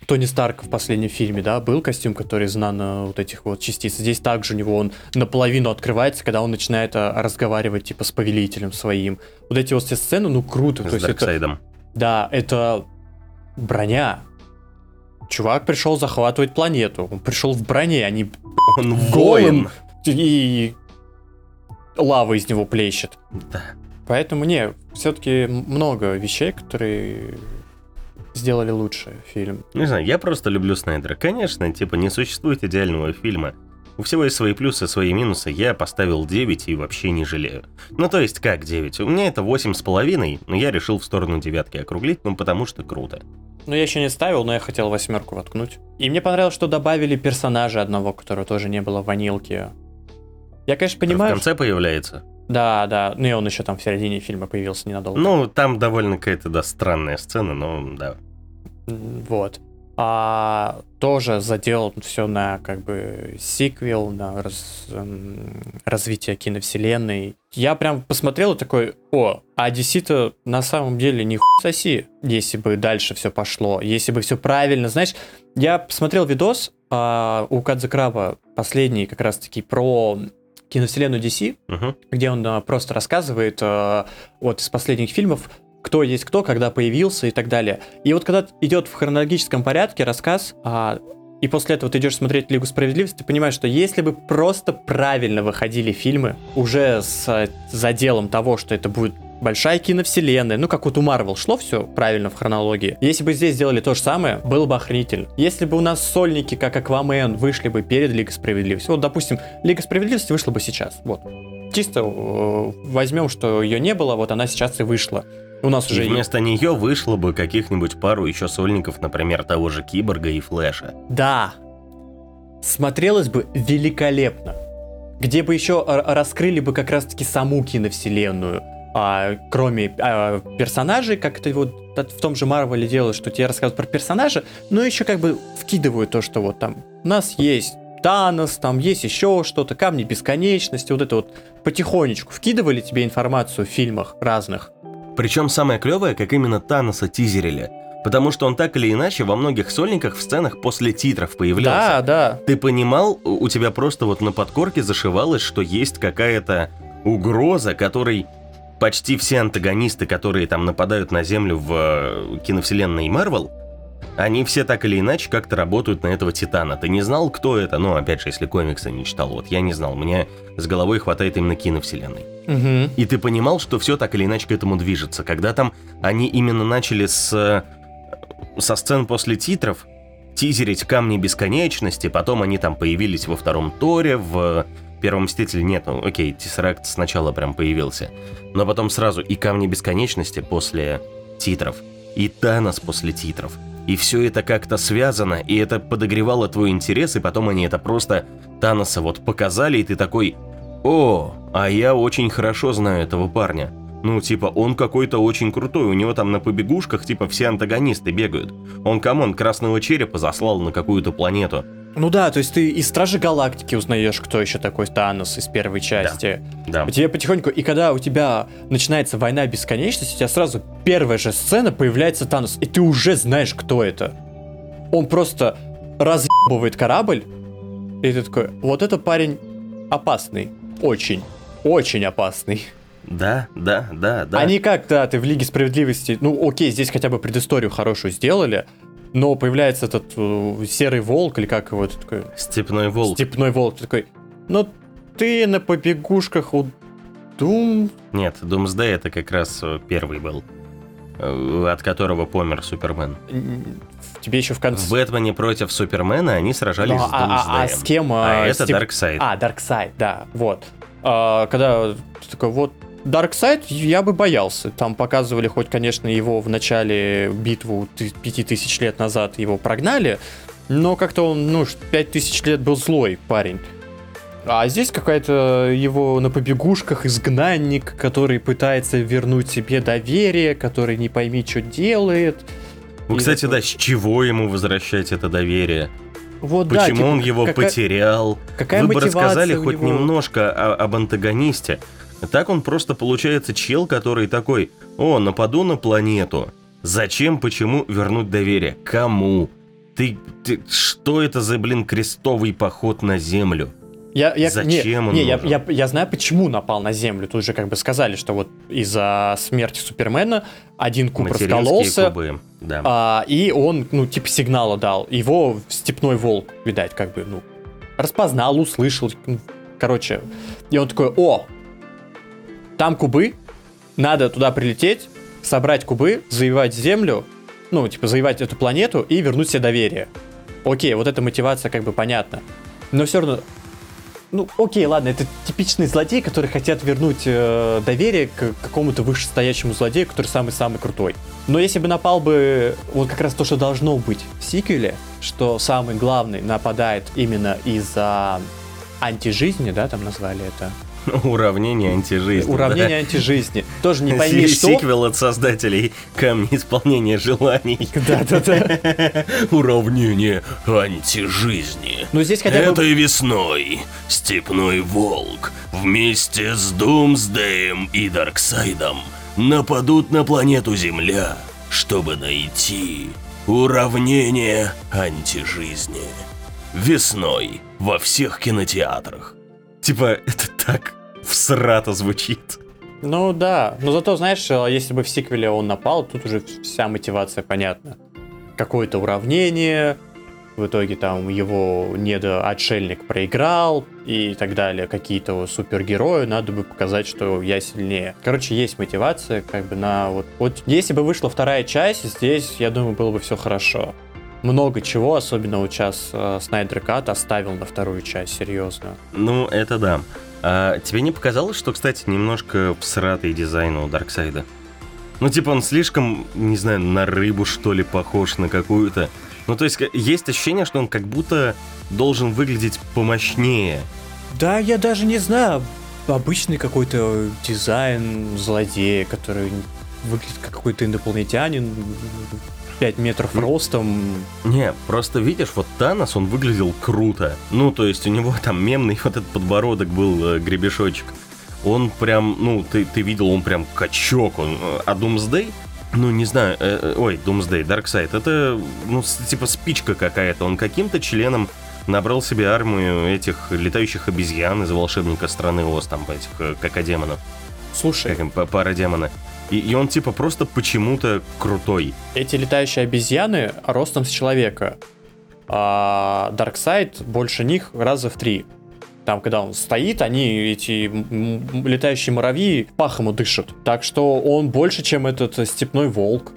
Тони Старк в последнем фильме, да, был костюм, который из нано вот этих вот частиц. Здесь также у него он наполовину открывается, когда он начинает а, разговаривать, типа, с повелителем своим. Вот эти вот все сцены, ну, круто. С Дарксайдом. Это, да, это броня. Чувак пришел захватывать планету. Он пришел в броне, а не он голым. И лава из него плещет. Да. Поэтому, не, все-таки много вещей, которые... сделали лучше фильм. Не знаю, я просто люблю Снайдера. Конечно, типа, не существует идеального фильма. У всего есть свои плюсы, свои минусы, я поставил девять и вообще не жалею. Ну то есть как девять? У меня это восемь с половиной, но я решил в сторону девятки округлить, ну потому что круто. Ну я еще не ставил, но я хотел восьмерку воткнуть. И мне понравилось, что добавили персонажа одного, которого тоже не было в ванилке. Я, конечно, понимаю... В конце что... появляется? Да, да, ну и он еще там в середине фильма появился ненадолго. Ну там довольно какая-то, да, странная сцена, но да. Вот. А, тоже задел все на как бы сиквел, на раз, эм, развитие киновселенной. Я прям посмотрел и такой: о, а ди си-то на самом деле не хуй соси, если бы дальше все пошло, если бы все правильно. Знаешь, я посмотрел видос э, у Кадзе Краба, последний как раз-таки про киновселенную ди си, uh-huh. где он э, просто рассказывает э, вот из последних фильмов, кто есть кто, когда появился и так далее. И вот когда идет в хронологическом порядке рассказ, а, и после этого ты идешь смотреть Лигу Справедливости, ты понимаешь, что если бы просто правильно выходили фильмы, уже с заделом того, что это будет большая киновселенная, ну как вот у Marvel шло все правильно в хронологии, если бы здесь сделали то же самое, было бы охренительно. Если бы у нас сольники, как Аквамен, вышли бы перед Лигой Справедливости, вот допустим, Лига Справедливости вышла бы сейчас, вот. Чисто э, возьмем, что ее не было, вот она сейчас и вышла. У нас уже и вместо есть. Нее вышло бы каких-нибудь пару еще сольников, например, того же Киборга и Флэша. Да. Смотрелось бы великолепно. Где бы еще раскрыли бы как раз-таки саму киновселенную. А, кроме а, персонажей, как это вот в том же Марвеле делают, что тебе рассказывают про персонажа, но еще как бы вкидывают то, что вот там у нас есть Танос, там есть еще что-то, Камни Бесконечности, вот это вот потихонечку вкидывали тебе информацию в фильмах разных. Причем самое клевое, как именно Таноса тизерили. Потому что он так или иначе во многих сольниках в сценах после титров появлялся. Да, да. Ты понимал, у тебя просто вот на подкорке зашивалось, что есть какая-то угроза, которой почти все антагонисты, которые там нападают на Землю в киновселенной Marvel, они все так или иначе как-то работают на этого Титана. Ты не знал, кто это? Ну, опять же, если комиксы не читал, вот я не знал. Мне с головой хватает именно киновселенной. Угу. И ты понимал, что все так или иначе к этому движется. Когда там они именно начали с, со сцен после титров тизерить Камни Бесконечности, потом они там появились во втором Торе, в Первом Мстителе нет, ну окей, Тессеракт сначала прям появился, но потом сразу и Камни Бесконечности после титров, и Танос после титров. И все это как-то связано, и это подогревало твой интерес, и потом они это просто Таноса вот показали, и ты такой: «О, а я очень хорошо знаю этого парня. Ну, типа, он какой-то очень крутой, у него там на побегушках, типа, все антагонисты бегают. Он, камон, Красного Черепа заслал на какую-то планету». Ну да, то есть ты из Стражи Галактики узнаешь, кто еще такой Танос из первой части. Да, да. Тебе потихоньку, и когда у тебя начинается Война Бесконечности, у тебя сразу первая же сцена появляется Танос, и ты уже знаешь, кто это. Он просто разъебывает корабль, и ты такой: вот это парень опасный, очень, очень опасный. Да, да, да, да. Они как, да, ты в Лиге Справедливости, ну окей, здесь хотя бы предысторию хорошую сделали, но появляется этот э, серый волк, или как его, такой... Степной волк. Степной волк, такой: ну ты на побегушках у Дум... Нет, Думсдэй это как раз первый был, от которого помер Супермен. Тебе еще в конце... В Бэтмене против Супермена они сражались, но, с Думсдеем. А, а, а с кем? А, а это Степ... Дарксайд. А, Дарксайд, да, вот. А, когда ты такой: вот, Дарксайд, я бы боялся. Там показывали, хоть, конечно, его в начале битву пяти тысяч лет назад его прогнали, но как-то он, ну, пять тысяч лет был злой парень. А здесь какая-то его на побегушках изгнанник, который пытается вернуть себе доверие, который не пойми, что делает. Ну, кстати, этого... да, с чего ему возвращать это доверие? Вот, почему да, типа, он его какая... потерял? Какая Вы бы рассказали хоть него... немножко о- об антагонисте. Так он просто получается чел, который такой: «О, нападу на планету. Зачем, почему вернуть доверие? Кому? Ты, ты что это за, блин, крестовый поход на Землю? Я, я, Зачем не, он не, я, я, я знаю, почему напал на Землю. Тут же как бы сказали, что вот из-за смерти Супермена один куб раскололся, кубы, да. а, и он, ну, типа сигнала дал. Его Степной Волк, видать, как бы, ну, распознал, услышал. Короче, и он такой: о, там кубы, надо туда прилететь, собрать кубы, завоевать Землю, ну, типа, завоевать эту планету и вернуть себе доверие». Окей, вот эта мотивация как бы понятна. Но все равно, Ну, окей, ладно, это типичные злодеи, которые хотят вернуть э, доверие к какому-то вышестоящему злодею, который самый-самый крутой. Но если бы напал бы вот как раз то, что должно быть в сиквеле, что самый главный нападает именно из-за антижизни, да, там назвали это? Уравнение антижизни. Уравнение да? антижизни. Тоже не пойми, что... Сиквел от создателей «Камни исполнения желаний». Да-да-да. Уравнение антижизни. Ну, здесь хотя бы... Этой весной Степной Волк вместе с Думсдэем и Дарксайдом нападут на планету Земля, чтобы найти уравнение антижизни. Весной во всех кинотеатрах. Типа, это так всрато звучит. Ну да, но зато, знаешь, если бы в сиквеле он напал, тут уже вся мотивация понятна. Какое-то уравнение, в итоге там его недоотшельник проиграл и так далее. Какие-то супергерои, надо бы показать, что я сильнее. Короче, есть мотивация как бы на вот... Вот если бы вышла вторая часть, здесь, я думаю, было бы все хорошо. Много чего, особенно вот сейчас э, Снайдер Кат оставил на вторую часть, серьезно. Ну, это да. А тебе не показалось, что, кстати, немножко всратый дизайн у Дарксайда? Ну, типа, он слишком, не знаю, на рыбу, что ли, похож на какую-то. Ну, то есть, есть ощущение, что он как будто должен выглядеть помощнее. Да, я даже не знаю. Обычный какой-то дизайн злодея, который выглядит как какой-то инопланетянин... пять метров ростом. Не, просто видишь, вот Танос, он выглядел круто. Ну, то есть у него там мемный вот этот подбородок был, э, гребешочек. Он прям, ну, ты, ты видел, он прям качок. Он, а Думсдэй, ну, не знаю, э, ой, Думсдэй, Дарксайд, это, ну, с, типа спичка какая-то. Он каким-то членом набрал себе армию этих летающих обезьян из «Волшебника страны Оз», там, этих, как демонов. Слушай. Как парадемона. И, и он типа просто почему-то крутой. Эти летающие обезьяны ростом с человека. А Дарксайд больше них раза в три. Там, когда он стоит, они, эти летающие муравьи, пахом дышат. Так что он больше, чем этот Степной Волк.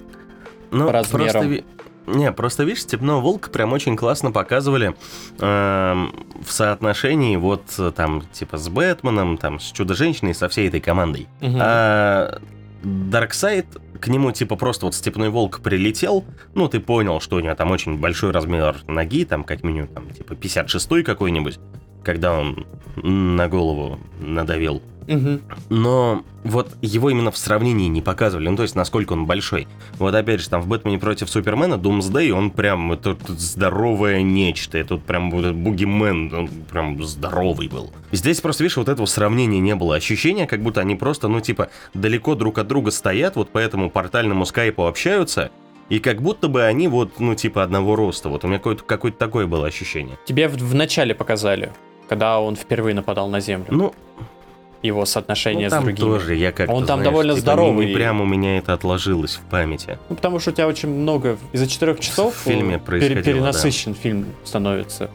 Ну, по размерам. Просто... Не, просто видишь, Степного Волка прям очень классно показывали э, в соотношении вот там типа с Бэтменом, там с Чудо-женщиной, со всей этой командой. Угу. А Дарксайд, к нему типа просто вот Степной Волк прилетел, ну ты понял, что у него там очень большой размер ноги, там как минимум там типа пятьдесят шестой какой-нибудь, когда он на голову надавил. Угу. Но вот его именно в сравнении не показывали, ну то есть насколько он большой. Вот опять же, там в «Бэтмене против Супермена» Думсдэй, он прям это, это здоровое нечто, это вот прям вот, бугимен, он прям здоровый был. Здесь просто, видишь, вот этого сравнения не было. Ощущение, как будто они просто, ну типа, далеко друг от друга стоят, вот по этому портальному скайпу общаются. И как будто бы они вот, ну, типа, одного роста. Вот у меня какое-то, какое-то такое было ощущение. Тебе в, в начале показали, когда он впервые нападал на Землю. Ну, его соотношение ну, с другими. Там тоже я как-то, он там, знаешь, довольно типа, здоровый. Не, не прям у меня это отложилось в памяти. Ну, потому что у тебя очень много... Из-за четырех часов в фильме происходило, перенасыщен да. фильм становится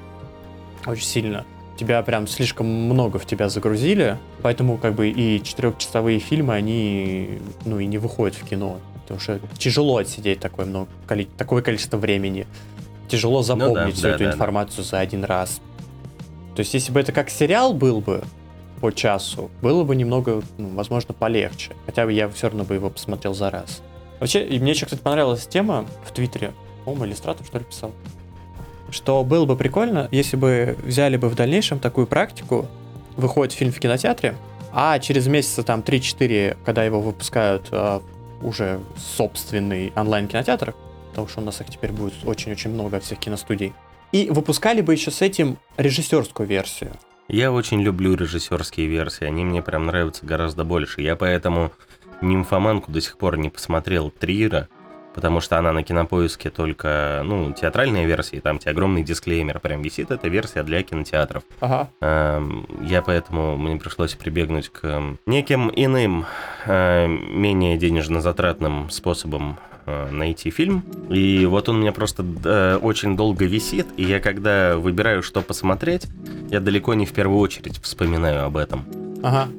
очень сильно. Тебя прям слишком много в тебя загрузили. Поэтому, как бы, и четырехчасовые фильмы, они, ну, и не выходят в кино. Потому что тяжело отсидеть такое, много, коли, такое количество времени. Тяжело запомнить ну да, всю да, эту да, информацию да. за один раз. То есть, если бы это как сериал был бы по часу, было бы немного, ну, возможно, полегче. Хотя бы я все равно бы его посмотрел за раз. Вообще, и мне еще, кстати, понравилась тема в Твиттере. По-моему, Иллюстратор, что ли, писал. Что было бы прикольно, если бы взяли бы в дальнейшем такую практику. Выходит фильм в кинотеатре, а через месяца там три-четыре, когда его выпускают уже собственный онлайн-кинотеатр, потому что у нас их теперь будет очень-очень много всех киностудий. И выпускали бы еще с этим режиссерскую версию. Я очень люблю режиссерские версии, они мне прям нравятся гораздо больше. Я поэтому «Нимфоманку» до сих пор не посмотрел Триера, потому что она на Кинопоиске только, ну, театральная версия, там тебе огромный дисклеймер прям висит, это версия для кинотеатров. Ага. Я поэтому, мне пришлось прибегнуть к неким иным, менее денежно затратным способам найти фильм. И вот он у меня просто очень долго висит, и я когда выбираю, что посмотреть, я далеко не в первую очередь вспоминаю об этом. Ага.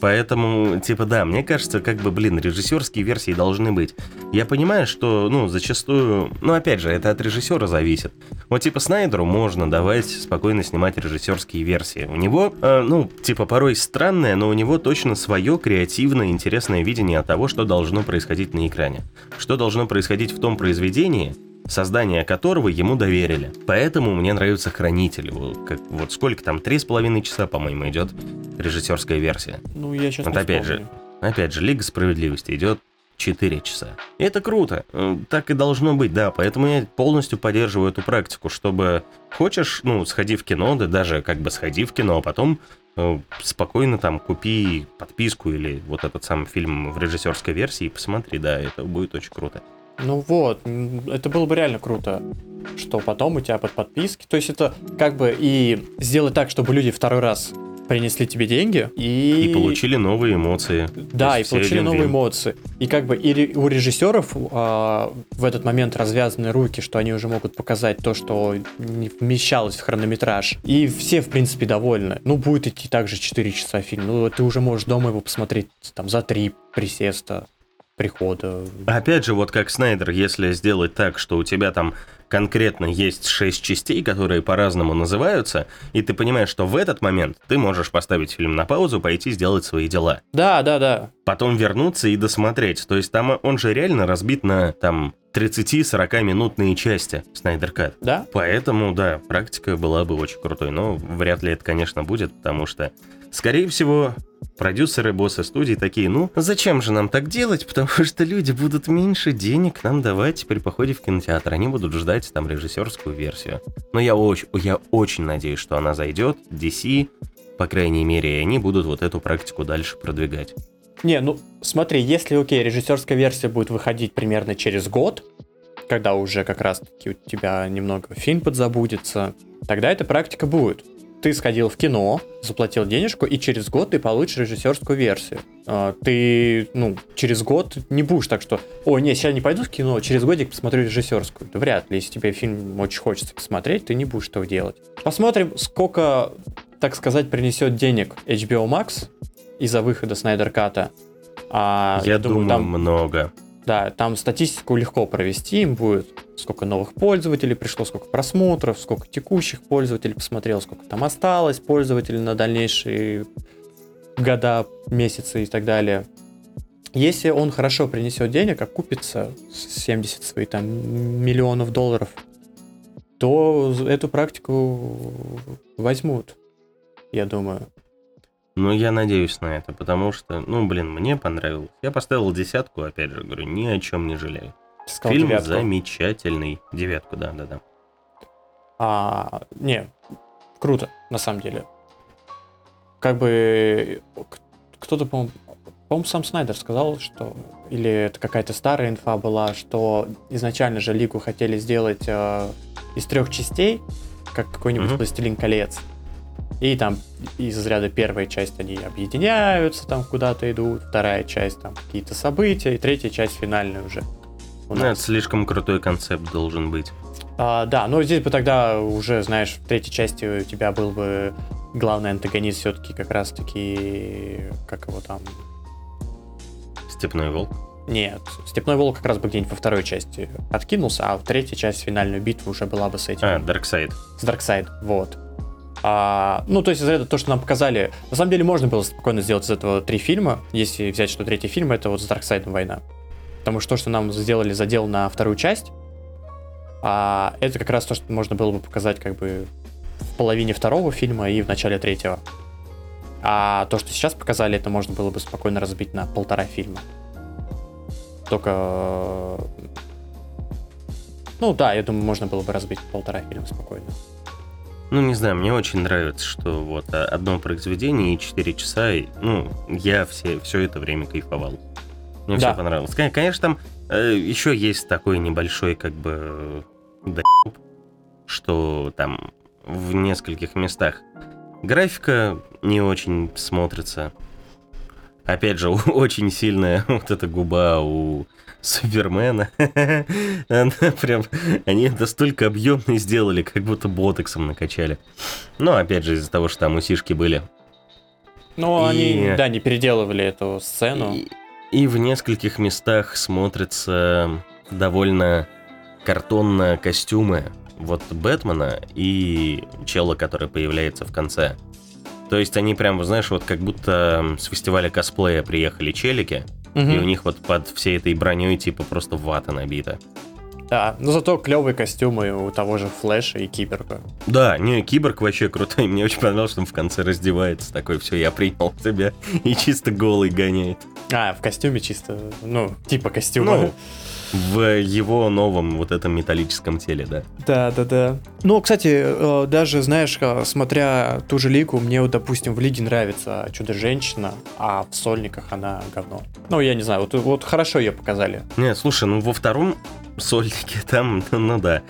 Поэтому, типа, да, мне кажется, как бы, блин, режиссерские версии должны быть. Я понимаю, что, ну, зачастую, ну, опять же, это от режиссера зависит. Вот, типа, Снайдеру можно давать спокойно снимать режиссерские версии. У него, э, ну, типа, порой странное, но у него точно свое креативное, интересное видение того, что должно происходить на экране. Что должно происходить в том произведении, создание которого ему доверили. Поэтому мне нравится «Хранители». Как, вот сколько там, три с половиной часа, по-моему, идет режиссерская версия. Ну, я сейчас вот не опять вспомню. же, опять же, «Лига справедливости» идет четыре часа. И это круто. Так и должно быть, да. Поэтому я полностью поддерживаю эту практику, чтобы хочешь, ну, сходи в кино, да даже как бы сходи в кино, а потом э, спокойно там купи подписку или вот этот самый фильм в режиссерской версии и посмотри, да, это будет очень круто. Ну вот, это было бы реально круто, что потом у тебя под подписки. То есть это как бы и сделать так, чтобы люди второй раз принесли тебе деньги и... И получили новые эмоции. Да, и получили новые эмоции. И как бы и у режиссеров а, в этот момент развязаны руки, что они уже могут показать то, что не вмещалось в хронометраж. И все, в принципе, довольны. Ну, будет идти также четыре часа фильм. Ну, ты уже можешь дома его посмотреть там за три присеста. Прихода. Опять же, вот как Снайдер, если сделать так, что у тебя там конкретно есть шесть частей, которые по-разному называются, и ты понимаешь, что в этот момент ты можешь поставить фильм на паузу, пойти сделать свои дела. Да, да, да. Потом вернуться и досмотреть. То есть там он же реально разбит на там тридцать-сорокаминутные части Снайдер Кат. Да. Поэтому, да, практика была бы очень крутой, но вряд ли это, конечно, будет, потому что, скорее всего, продюсеры, боссы студии такие, ну, зачем же нам так делать, потому что люди будут меньше денег нам давать при походе в кинотеатр, они будут ждать там режиссерскую версию. Но я очень, я очень надеюсь, что она зайдет, ди си, по крайней мере, и они будут вот эту практику дальше продвигать. Не, ну, смотри, если, окей, режиссерская версия будет выходить примерно через год, когда уже как раз-таки у тебя немного фильм подзабудется, тогда эта практика будет. Ты сходил в кино, заплатил денежку, и через год ты получишь режиссерскую версию. Ты, ну, через год не будешь так, что, о, не, сейчас не пойду в кино, через годик посмотрю режиссерскую. Да вряд ли, если тебе фильм очень хочется посмотреть, ты не будешь этого делать. Посмотрим, сколько, так сказать, принесет денег эйч би о Max из-за выхода Снайдер Ката. А, я, я думаю, думаю там, много. Да, там статистику легко провести им будет. Сколько новых пользователей пришло, сколько просмотров, сколько текущих пользователей посмотрел, сколько там осталось пользователей на дальнейшие года, месяцы и так далее. Если он хорошо принесет денег, окупится семьдесят свои там миллионов долларов, то эту практику возьмут, я думаю. Ну, я надеюсь на это, потому что, ну, блин, мне понравилось. Я поставил десятку, опять же, говорю, ни о чем не жалею. Сказал Фильм девятку. Замечательный. Девятку, да, да, да. А, не, круто, на самом деле. Как бы кто-то, по-моему, по-моему, сам Снайдер сказал, что, или это какая-то старая инфа была, что изначально же Лигу хотели сделать э, из трех частей, как какой-нибудь «Властелин угу. колец». И там из ряда первая часть они объединяются, там куда-то идут, вторая часть там какие-то события, и третья часть финальная уже. Ну, это слишком крутой концепт должен быть. А, да, но здесь бы тогда уже, знаешь, в третьей части у тебя был бы главный антагонист все-таки как раз-таки, как его там... Степной Волк? Нет, Степной Волк как раз бы где-нибудь во второй части откинулся, а в третьей части финальную битву уже была бы с этим. А, Дарксайд. С Дарксайд, вот. А, ну, то есть из этого то, что нам показали... На самом деле можно было спокойно сделать из этого три фильма, если взять, что третий фильм, это вот с Дарксайдом война. Потому что то, что нам сделали задел на вторую часть, а это как раз то, что можно было бы показать как бы в половине второго фильма и в начале третьего. А то, что сейчас показали, это можно было бы спокойно разбить на полтора фильма. Только... Ну да, я думаю, можно было бы разбить полтора фильма спокойно. Ну, не знаю, мне очень нравится, что вот одно произведение и четыре часа, и, ну, я все, все это время кайфовал. Мне да. все понравилось. Конечно, там э, еще есть такой небольшой, как бы, доеб, что там в нескольких местах графика не очень смотрится. Опять же, очень сильная вот эта губа у Супермена. Она прям... Они это столько объемной сделали, как будто ботоксом накачали. Но, опять же, из-за того, что там усишки были Ну, и... они, да, не переделывали эту сцену. И... и в нескольких местах смотрятся довольно картонно костюмы вот Бэтмена и чела, который появляется в конце. То есть они прям, знаешь, вот как будто с фестиваля косплея приехали челики, угу. и у них вот под всей этой броней типа просто вата набита. Да, но зато клевые костюмы у того же Флэша и Киборга. Да, не, Киборг вообще крутой, мне очень понравилось, что он в конце раздевается, такой, все, я принял тебя, и чисто голый гоняет. А, в костюме чисто, ну, типа костюма. Ну, в его новом вот этом металлическом теле, да. Да, да, да. Ну, кстати, даже, знаешь, смотря ту же лигу, мне, вот, допустим, в лиге нравится Чудо-женщина, а в сольниках она говно. Ну, я не знаю, вот, вот хорошо ее показали. Нет, слушай, ну, во втором сольнике там, ну да.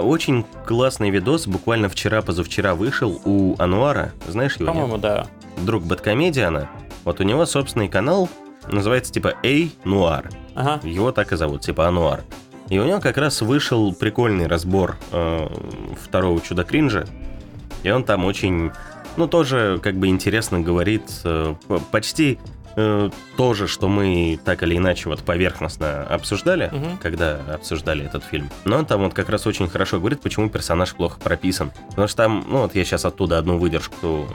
Очень классный видос, буквально вчера-позавчера вышел у Анвара, знаешь его? По-моему, нет? Да. Друг Бэткомедиана. Вот у него собственный канал, называется типа Эй Нуар. Ага. Его так и зовут, типа Ануар. И у него как раз вышел прикольный разбор э, второго Чудо-кринжа. И он там очень, ну, тоже как бы интересно говорит э, почти э, то же, что мы так или иначе вот поверхностно обсуждали, угу. когда обсуждали этот фильм. Но он там вот как раз очень хорошо говорит, почему персонаж плохо прописан. Потому что там, ну вот я сейчас оттуда одну выдержку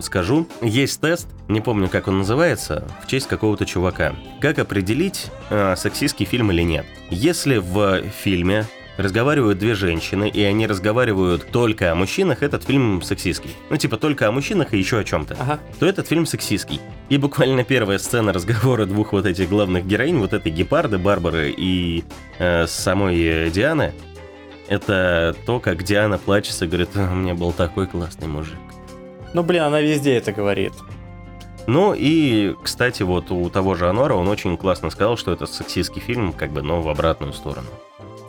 скажу. Есть тест, не помню, как он называется, в честь какого-то чувака. Как определить, э, сексистский фильм или нет? Если в фильме разговаривают две женщины, и они разговаривают только о мужчинах, этот фильм сексистский. Ну, типа, только о мужчинах и еще о чем-то. Ага. То этот фильм сексистский. И буквально первая сцена разговора двух вот этих главных героинь, вот этой гепарды, Барбары и э, самой Дианы, это то, как Диана плачется и говорит, у меня был такой классный мужик. Ну, блин, она везде это говорит. Ну и, кстати, вот у того же Анвара он очень классно сказал, что это сексистский фильм, как бы, но в обратную сторону.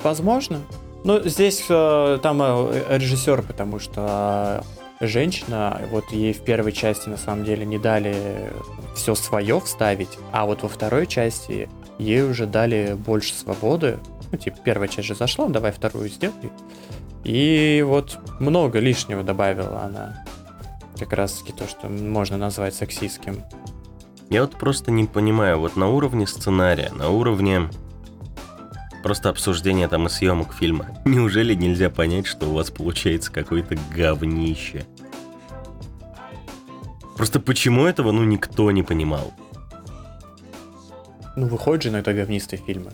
Возможно. Ну, здесь э, там э, режиссер, потому что э, женщина, вот ей в первой части, на самом деле, не дали все свое вставить, а вот во второй части ей уже дали больше свободы. Ну, типа, первая часть же зашла, давай вторую сделай. И вот много лишнего добавила она. Как раз-таки то, что можно назвать сексистским. Я вот просто не понимаю, вот на уровне сценария, на уровне... просто обсуждение там и съемок фильма. Неужели нельзя понять, что у вас получается какое-то говнище? Просто почему этого, ну, никто не понимал? Ну, выходят же иногда говнистые фильмы.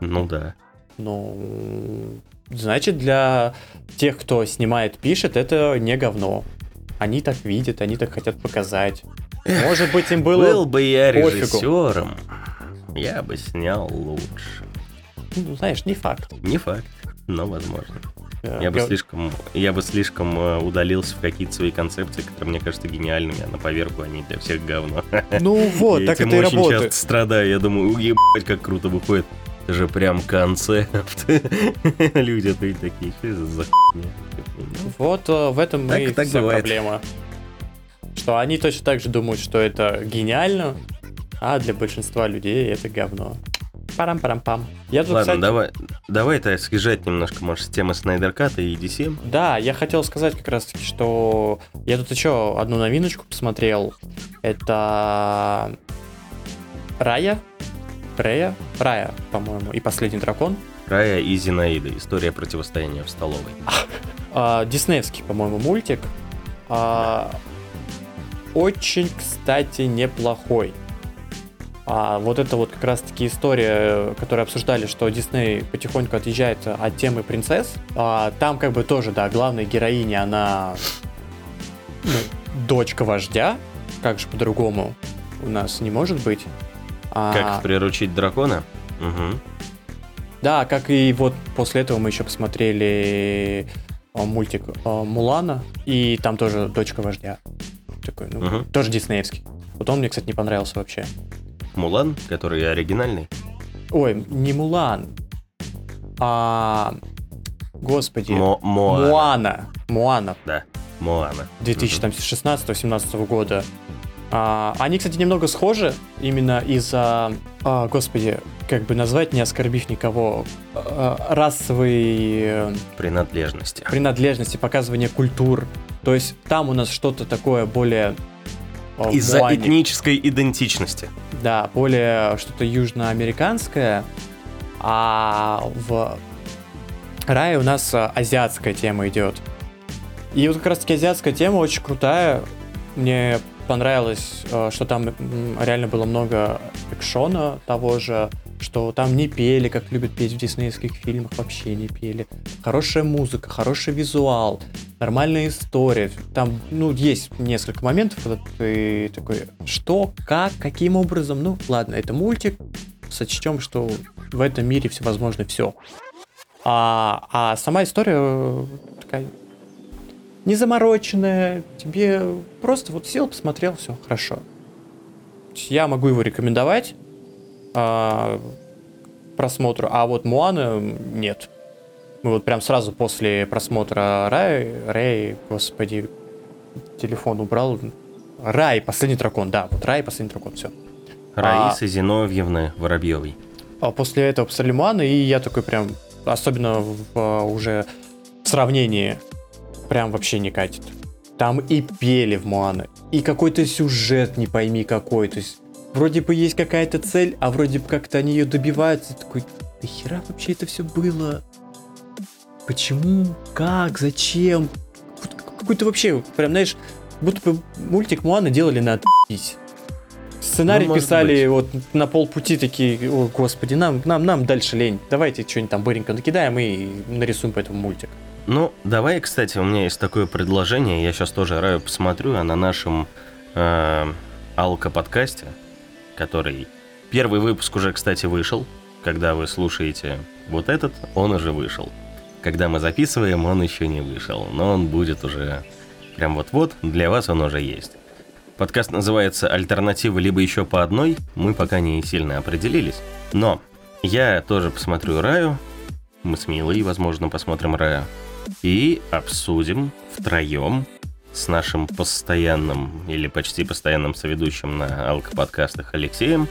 Ну да. Ну, значит, для тех, кто снимает, пишет, это не говно. Они так видят, они так хотят показать. Может быть, им было... Был бы я режиссером, я бы снял лучше. Ну, знаешь, не факт. Не факт, но возможно. Yeah, я, бы я... Слишком, я бы слишком удалился в какие-то свои концепции, которые мне кажутся гениальными, а на поверку они для всех говно. Ну вот, так это и работает. Я очень часто страдаю, я думаю, уебать, как круто выходит. Это же прям концепт. Люди ответят такие, что это за хуйня? Вот в этом и вся проблема. Что они точно так же думают, что это гениально, а для большинства людей это говно. Парам-парам-пам. Я тут, Ладно, кстати... давай, давай-то съезжать немножко, может, с темы Снайдерката и ди си эм. Да, я хотел сказать как раз-таки, что я тут еще одну новиночку посмотрел. Это Рая, Рея, Рая, по-моему, и последний дракон. Рая и Зинаида. История противостояния в столовой. Диснеевский, по-моему, мультик. Очень, кстати, неплохой. А вот это вот как раз-таки история, которую обсуждали, что Дисней потихоньку отъезжает от темы принцесс. А там как бы тоже, да, главная героиня, она, ну, дочка вождя. Как же по-другому у нас не может быть. А... Как приручить дракона? Угу. Да, как и вот после этого мы еще посмотрели мультик «Мулана», и там тоже дочка вождя. Такой, ну, угу. Тоже диснеевский. Вот он мне, кстати, не понравился вообще. Мулан, который оригинальный? Ой, не Мулан, а... Господи. Мо- Моана. Муана. Муана. Да, Муана. две тысячи шестнадцатого-семнадцатого года. А, они, кстати, немного схожи, именно из-за... А, господи, как бы назвать, не оскорбив никого, расовой... Принадлежности. Принадлежности, показывания культур. То есть там у нас что-то такое более... в из-за Муане. Этнической идентичности. Да, более что-то южноамериканское, а в Рае у нас азиатская тема идет. И вот как раз-таки азиатская тема очень крутая. Мне понравилось, что там реально было много экшона того же, что там не пели, как любят петь в диснеевских фильмах, вообще не пели. Хорошая музыка, хороший визуал, нормальная история. Там, ну, есть несколько моментов, когда ты такой, что, как, каким образом, ну, ладно, это мультик, сочтем, что в этом мире всевозможно все. А, а сама история такая незамороченная, тебе просто вот сел, посмотрел, все, хорошо. Я могу его рекомендовать а, просмотру, а вот Муана нет. Мы вот прям сразу после просмотра Рай, Рай, господи, телефон убрал. Рай, последний дракон, да, вот Рай, последний дракон, все. Раисы а, Зиновьевны Воробьевой. А после этого посмотрели Муана, и я такой прям, особенно в, в, уже в сравнении, прям вообще не катит. Там и пели в Муане, и какой-то сюжет не пойми какой. То есть вроде бы есть какая-то цель, а вроде бы как-то они ее добиваются. Такой, да хера вообще это все было? Почему? Как? Зачем? Какой-то вообще, прям, знаешь, будто бы мультик Муана делали на отъебись. Сценарий ну, писали быть. Вот на полпути такие, о господи, нам, нам, нам дальше лень. Давайте что-нибудь там быренько накидаем и нарисуем по этому мультик. Ну, давай, кстати, у меня есть такое предложение, я сейчас тоже Раю посмотрю, а на нашем э, Алко-подкасте, который первый выпуск уже, кстати, вышел, когда вы слушаете вот этот, он уже вышел. Когда мы записываем, он еще не вышел, но он будет уже прям вот-вот, для вас он уже есть. Подкаст называется «Альтернативы либо еще по одной», мы пока не сильно определились, но я тоже посмотрю Раю, мы с Милой, возможно, посмотрим Раю. И обсудим втроем с нашим постоянным или почти постоянным соведущим на Алко-подкастах Алексеем.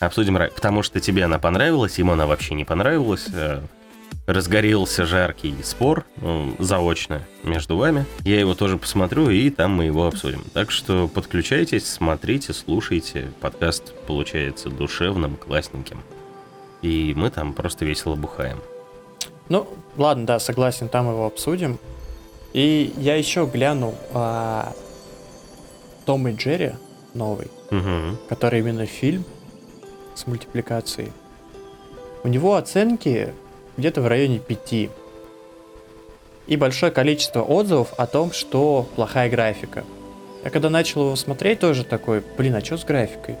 Обсудим Рай, потому что тебе она понравилась, ему она вообще не понравилась. Разгорелся жаркий спор ну, заочно между вами. Я его тоже посмотрю, и там мы его обсудим. Так что подключайтесь, смотрите, слушайте. Подкаст получается душевным, классненьким. И мы там просто весело бухаем. Ну, ладно, да, согласен, там его обсудим. И я еще глянул а, Том и Джерри новый, угу. который именно фильм с мультипликацией. У него оценки где-то в районе пяти. И большое количество отзывов о том, что плохая графика. Я когда начал его смотреть, тоже такой, блин, а что с графикой?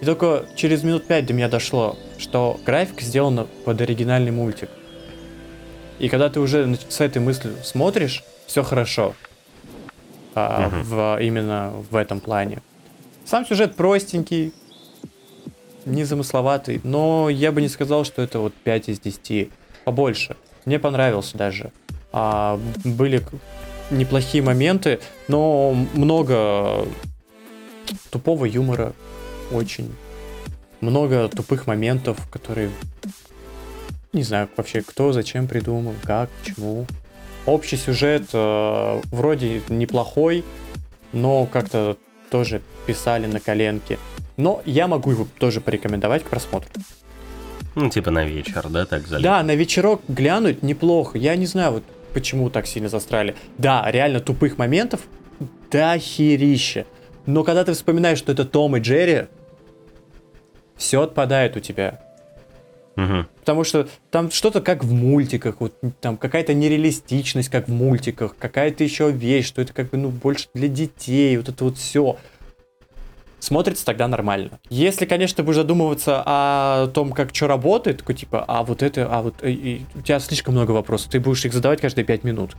И только через минут пять до меня дошло, что графика сделана под оригинальный мультик. И когда ты уже с этой мыслью смотришь, все хорошо. А, угу. в, именно в этом плане. Сам сюжет простенький, незамысловатый, но я бы не сказал, что это вот пять из десяти. Побольше. Мне понравился даже. А, были неплохие моменты, но много тупого юмора. Очень. Много тупых моментов, которые... Не знаю вообще, кто, зачем придумал, как, почему. Общий сюжет э, вроде неплохой, но как-то тоже писали на коленке. Но я могу его тоже порекомендовать к просмотру. Ну, типа на вечер, да, так залить? Да, на вечерок глянуть неплохо. Я не знаю, вот почему так сильно застряли. Да, реально тупых моментов дохерища. Но когда ты вспоминаешь, что это Том и Джерри, все отпадает у тебя. Угу. Потому что там что-то как в мультиках, вот там какая-то нереалистичность, как в мультиках, какая-то еще вещь, что это как бы ну больше для детей, вот это вот все. Смотрится тогда нормально. Если, конечно, ты будешь задумываться о том, как что работает, такой типа, а вот это, а вот... И у тебя слишком много вопросов, ты будешь их задавать каждые пять минут.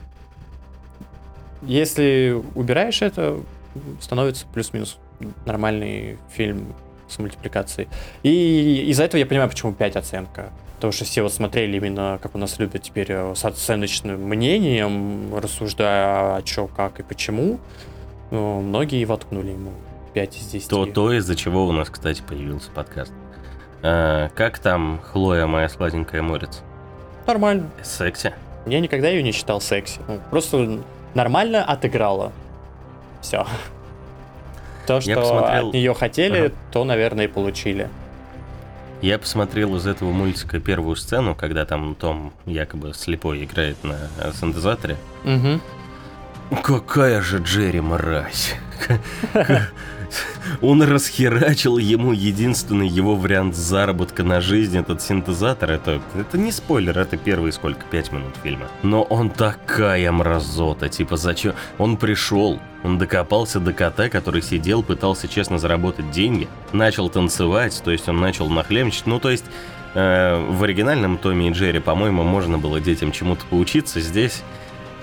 Если убираешь это, становится плюс-минус нормальный фильм с мультипликацией. И из-за этого я понимаю, почему пять оценка. Потому что все вот смотрели именно, как у нас любят теперь, с оценочным мнением, рассуждая о чё, как и почему. Но многие воткнули ему пять из десяти. То, то из-за чего у нас, кстати, появился подкаст. А, как там Хлоя, моя сладенькая морец? Нормально. Секси? Я никогда ее не считал секси. Просто нормально отыграла. Все. То, что посмотрел... от нее хотели, ага. то, наверное, и получили. Я посмотрел из этого мультика первую сцену, когда там Том якобы слепой играет на синтезаторе. Угу. Какая же Джерри мразь. Он расхерачил ему единственный его вариант заработка на жизнь, этот синтезатор. Это, это не спойлер, это первые сколько, пять минут фильма. Но он такая мразота, типа зачем? Он пришел, он докопался до кота, который сидел, пытался честно заработать деньги, начал танцевать, то есть он начал нахлебничать, ну то есть... Э, в оригинальном Томе и Джерри, по-моему, можно было детям чему-то поучиться, здесь...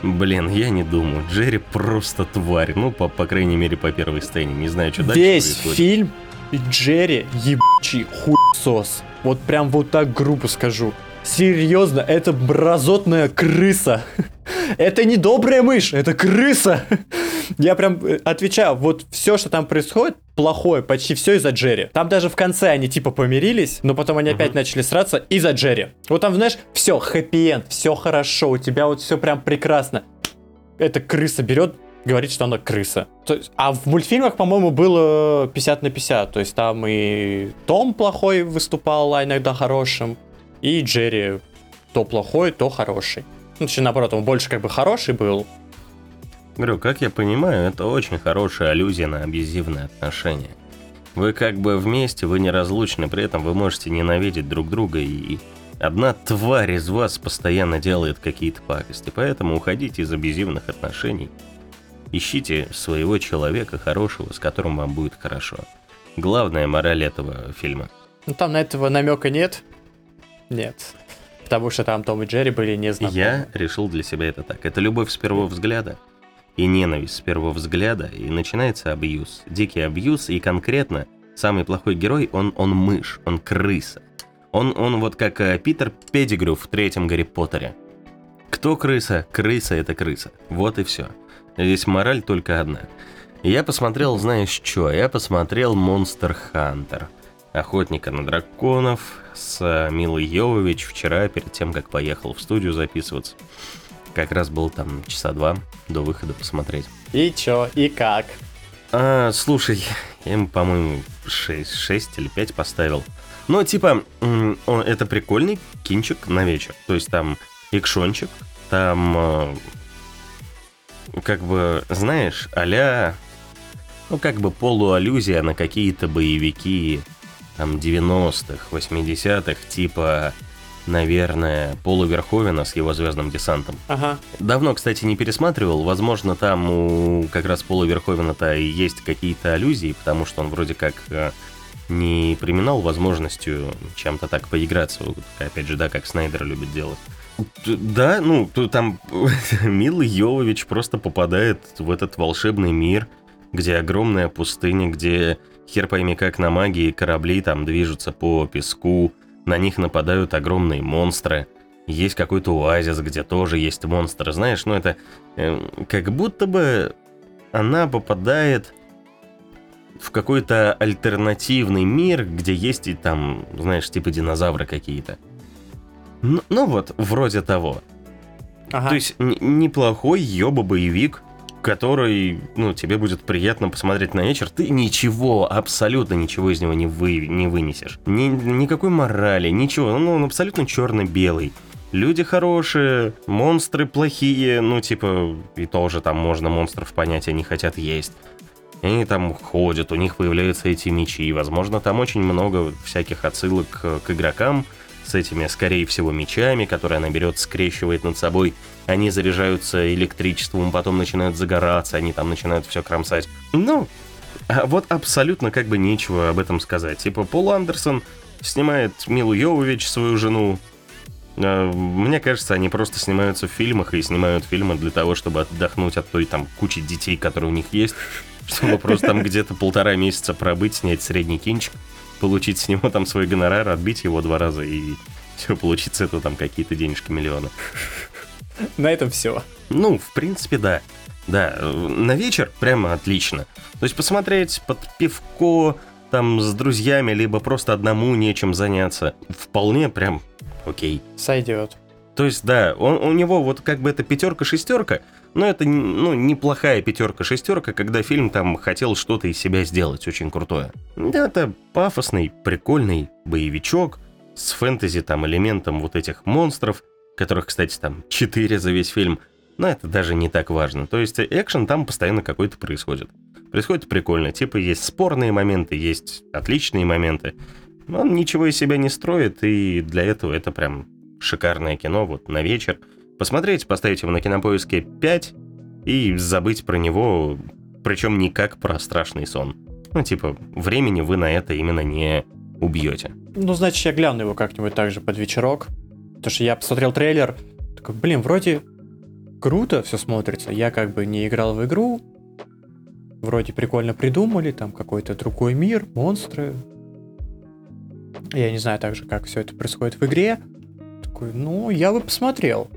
Блин, я не думаю. Джерри просто тварь. Ну, по, по крайней мере, по первой сцене. Не знаю, что дальше происходит. Весь фильм Джерри ебучий хуйсос. Вот прям вот так грубо скажу. Серьезно, это мразотная крыса. Это не добрая мышь, это крыса. Я прям отвечаю, вот все, что там происходит, плохое, почти все из-за Джерри. Там даже в конце они типа помирились, но потом они uh-huh. опять начали сраться из-за Джерри. Вот там, знаешь, все, хэппи-энд, все хорошо, у тебя вот все прям прекрасно. Эта крыса берет, говорит, что она крыса. То есть, а в мультфильмах, по-моему, было пятьдесят на пятьдесят, то есть там и Том плохой выступал, а иногда хорошим, и Джерри то плохой, то хороший. Ну, точнее, наоборот, он больше как бы хороший был. Говорю, как я понимаю, это очень хорошая аллюзия на абьюзивные отношения. Вы как бы вместе, вы неразлучны, при этом вы можете ненавидеть друг друга, и одна тварь из вас постоянно делает какие-то пакости. Поэтому уходите из абьюзивных отношений, ищите своего человека хорошего, с которым вам будет хорошо. Главная мораль этого фильма. Ну там на этого намека нет? Нет. Потому что там Том и Джерри были не знакомы. Я решил для себя это так. Это любовь с первого взгляда. И ненависть с первого взгляда, и начинается абьюз. Дикий абьюз, и конкретно самый плохой герой, он, он мышь, он крыса. Он, он вот как э, Питер Петтигрю в третьем Гарри Поттере. Кто крыса? Крыса — это крыса. Вот и все. Здесь мораль только одна. Я посмотрел, знаешь что, я посмотрел Monster Hunter. Охотника на драконов с э, Миллой Йовович вчера, перед тем, как поехал в студию записываться. Как раз был там часа два до выхода посмотреть. И чё, и как? А, слушай, я ему, по-моему, шесть, шесть или пять поставил. Ну, типа, он, это прикольный кинчик на вечер. То есть там экшончик, там, как бы, знаешь, а-ля, ну, как бы полуаллюзия на какие-то боевики, там, девяностых, восьмидесятых, типа... Наверное, Пола Верховена с его «Звездным десантом». Ага. Давно, кстати, не пересматривал. Возможно, там у как раз Пола Верховена-то и есть какие-то аллюзии, потому что он вроде как не применял возможностью чем-то так поиграться. Опять же, да, как Снайдер любит делать. Да, ну, там Милла Йовович просто попадает в этот волшебный мир, где огромная пустыня, где хер пойми как на магии корабли там движутся по песку. На них нападают огромные монстры. Есть какой-то оазис, где тоже есть монстры. Знаешь, ну это... Э, как будто бы она попадает в какой-то альтернативный мир, где есть и там, знаешь, типа динозавры какие-то. Ну, ну вот, вроде того. Ага. То есть н- неплохой ёба-боевик, который, ну, тебе будет приятно посмотреть на вечер, ты ничего, абсолютно ничего из него не, вы, не вынесешь. Ни, никакой морали, ничего, ну, он абсолютно черно-белый. Люди хорошие, монстры плохие, ну, типа, и тоже там можно монстров понять, они хотят есть. И они там ходят, у них появляются эти мечи, и, возможно, там очень много всяких отсылок к игрокам, с этими, скорее всего, мечами, которые она берет, скрещивает над собой. Они заряжаются электричеством, потом начинают загораться, они там начинают все кромсать. Ну, а вот абсолютно как бы нечего об этом сказать. Типа Пол Андерсон снимает Милу Йовович, свою жену. Мне кажется, они просто снимаются в фильмах и снимают фильмы для того, чтобы отдохнуть от той там кучи детей, которые у них есть, чтобы просто там где-то полтора месяца пробыть, снять средний кинчик, получить с него там свой гонорар, отбить его два раза, и все, получится это там какие-то денежки, миллионы. На этом все. Ну, в принципе, да. Да, на вечер прямо отлично. То есть посмотреть под пивко, там, с друзьями, либо просто одному нечем заняться, вполне прям окей. Сойдет. То есть, да, он, у него вот как бы это пятерка-шестерка, Но это, ну, неплохая пятерка-шестерка, когда фильм там хотел что-то из себя сделать очень крутое. Это пафосный, прикольный боевичок с фэнтези там элементом вот этих монстров, которых, кстати, там четыре за весь фильм, но это даже не так важно. То есть экшен там постоянно какой-то происходит. Происходит прикольно, типа есть спорные моменты, есть отличные моменты. Он ничего из себя не строит, и для этого это прям шикарное кино вот на вечер. Посмотреть, поставить его на Кинопоиске пять и забыть про него, причем не как про страшный сон. Ну, типа, времени вы на это именно не убьете. Ну, значит, я гляну его как-нибудь также под вечерок, потому что я посмотрел трейлер, такой, блин, вроде круто все смотрится, я как бы не играл в игру, вроде прикольно придумали, там какой-то другой мир, монстры. Я не знаю также, как все это происходит в игре. Такой, ну, я бы посмотрел.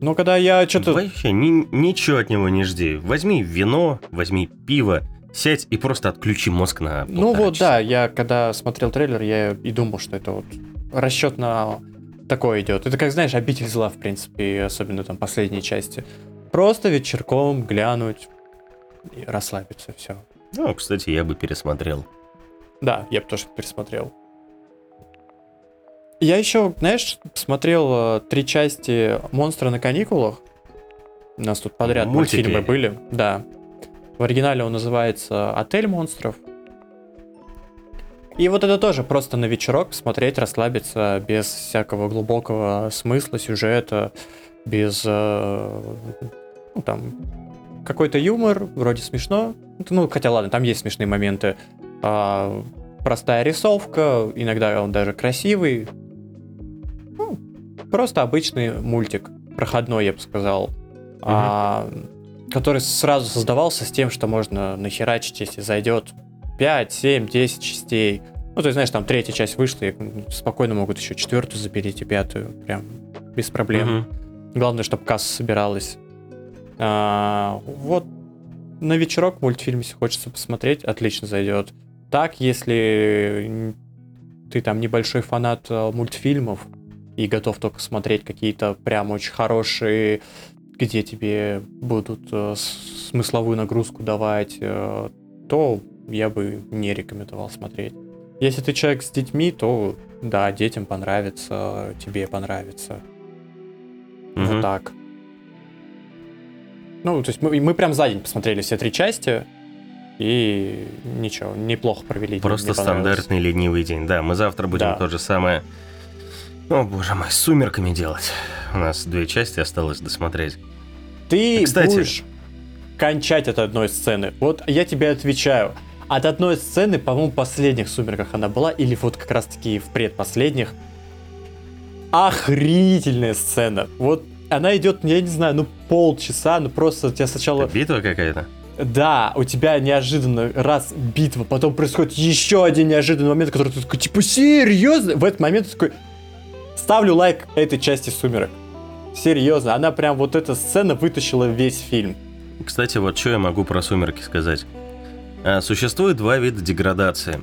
Но когда я что-то... Вообще ни, ничего от него не жди. Возьми вино, возьми пиво, сядь и просто отключи мозг на полтора Ну вот, часа. Да, я когда смотрел трейлер, я и думал, что это вот расчет на такое идет. Это как, знаешь, «Обитель зла», в принципе, особенно там последние части. Просто вечерком глянуть и расслабиться, все. Ну, кстати, я бы пересмотрел. Да, я бы тоже пересмотрел. Я еще, знаешь, смотрел три части «Монстра на каникулах». У нас тут подряд Мультики. мультфильмы были. Да. В оригинале он называется «Отель монстров». И вот это тоже просто на вечерок смотреть, расслабиться, без всякого глубокого смысла, сюжета, без, ну, там, какой-то юмор, вроде смешно. Ну, хотя ладно, там есть смешные моменты. А, простая рисовка, иногда он даже красивый. Просто обычный мультик, проходной, я бы сказал, mm-hmm. а, который сразу создавался с тем, что можно нахерачить, если зайдет пять, семь, десять частей. Ну, то есть, знаешь, там третья часть вышла, и спокойно могут еще четвертую заберить и пятую, прям без проблем. Mm-hmm. Главное, чтобы касса собиралась. А, вот на вечерок мультфильм, если хочется посмотреть, отлично зайдет. Так, если ты там небольшой фанат мультфильмов, и готов только смотреть какие-то прям очень хорошие, где тебе будут э, смысловую нагрузку давать, э, то я бы не рекомендовал смотреть. Если ты человек с детьми, то да, детям понравится, тебе понравится. Mm-hmm. Вот так. Ну, то есть мы, мы прям за день посмотрели все три части, и ничего, неплохо провели. Просто стандартный ленивый день. Да, мы завтра будем да. то же самое... О, боже мой, с «Сумерками» делать. У нас две части осталось досмотреть. Ты Кстати... будешь кончать от одной сцены. Вот я тебе отвечаю. От одной сцены, по-моему, в последних «Сумерках» она была, или вот как раз-таки в предпоследних. Охренительная сцена. Вот она идет, я не знаю, ну полчаса, ну просто у тебя сначала... Это битва какая-то? Да, у тебя неожиданно раз битва, потом происходит еще один неожиданный момент, который ты такой, типа, серьезно? В этот момент ты такой... Ставлю лайк этой части «Сумерок». Серьезно, она прям вот эта сцена вытащила весь фильм. Кстати, вот что я могу про «Сумерки» сказать. Существует два вида деградации.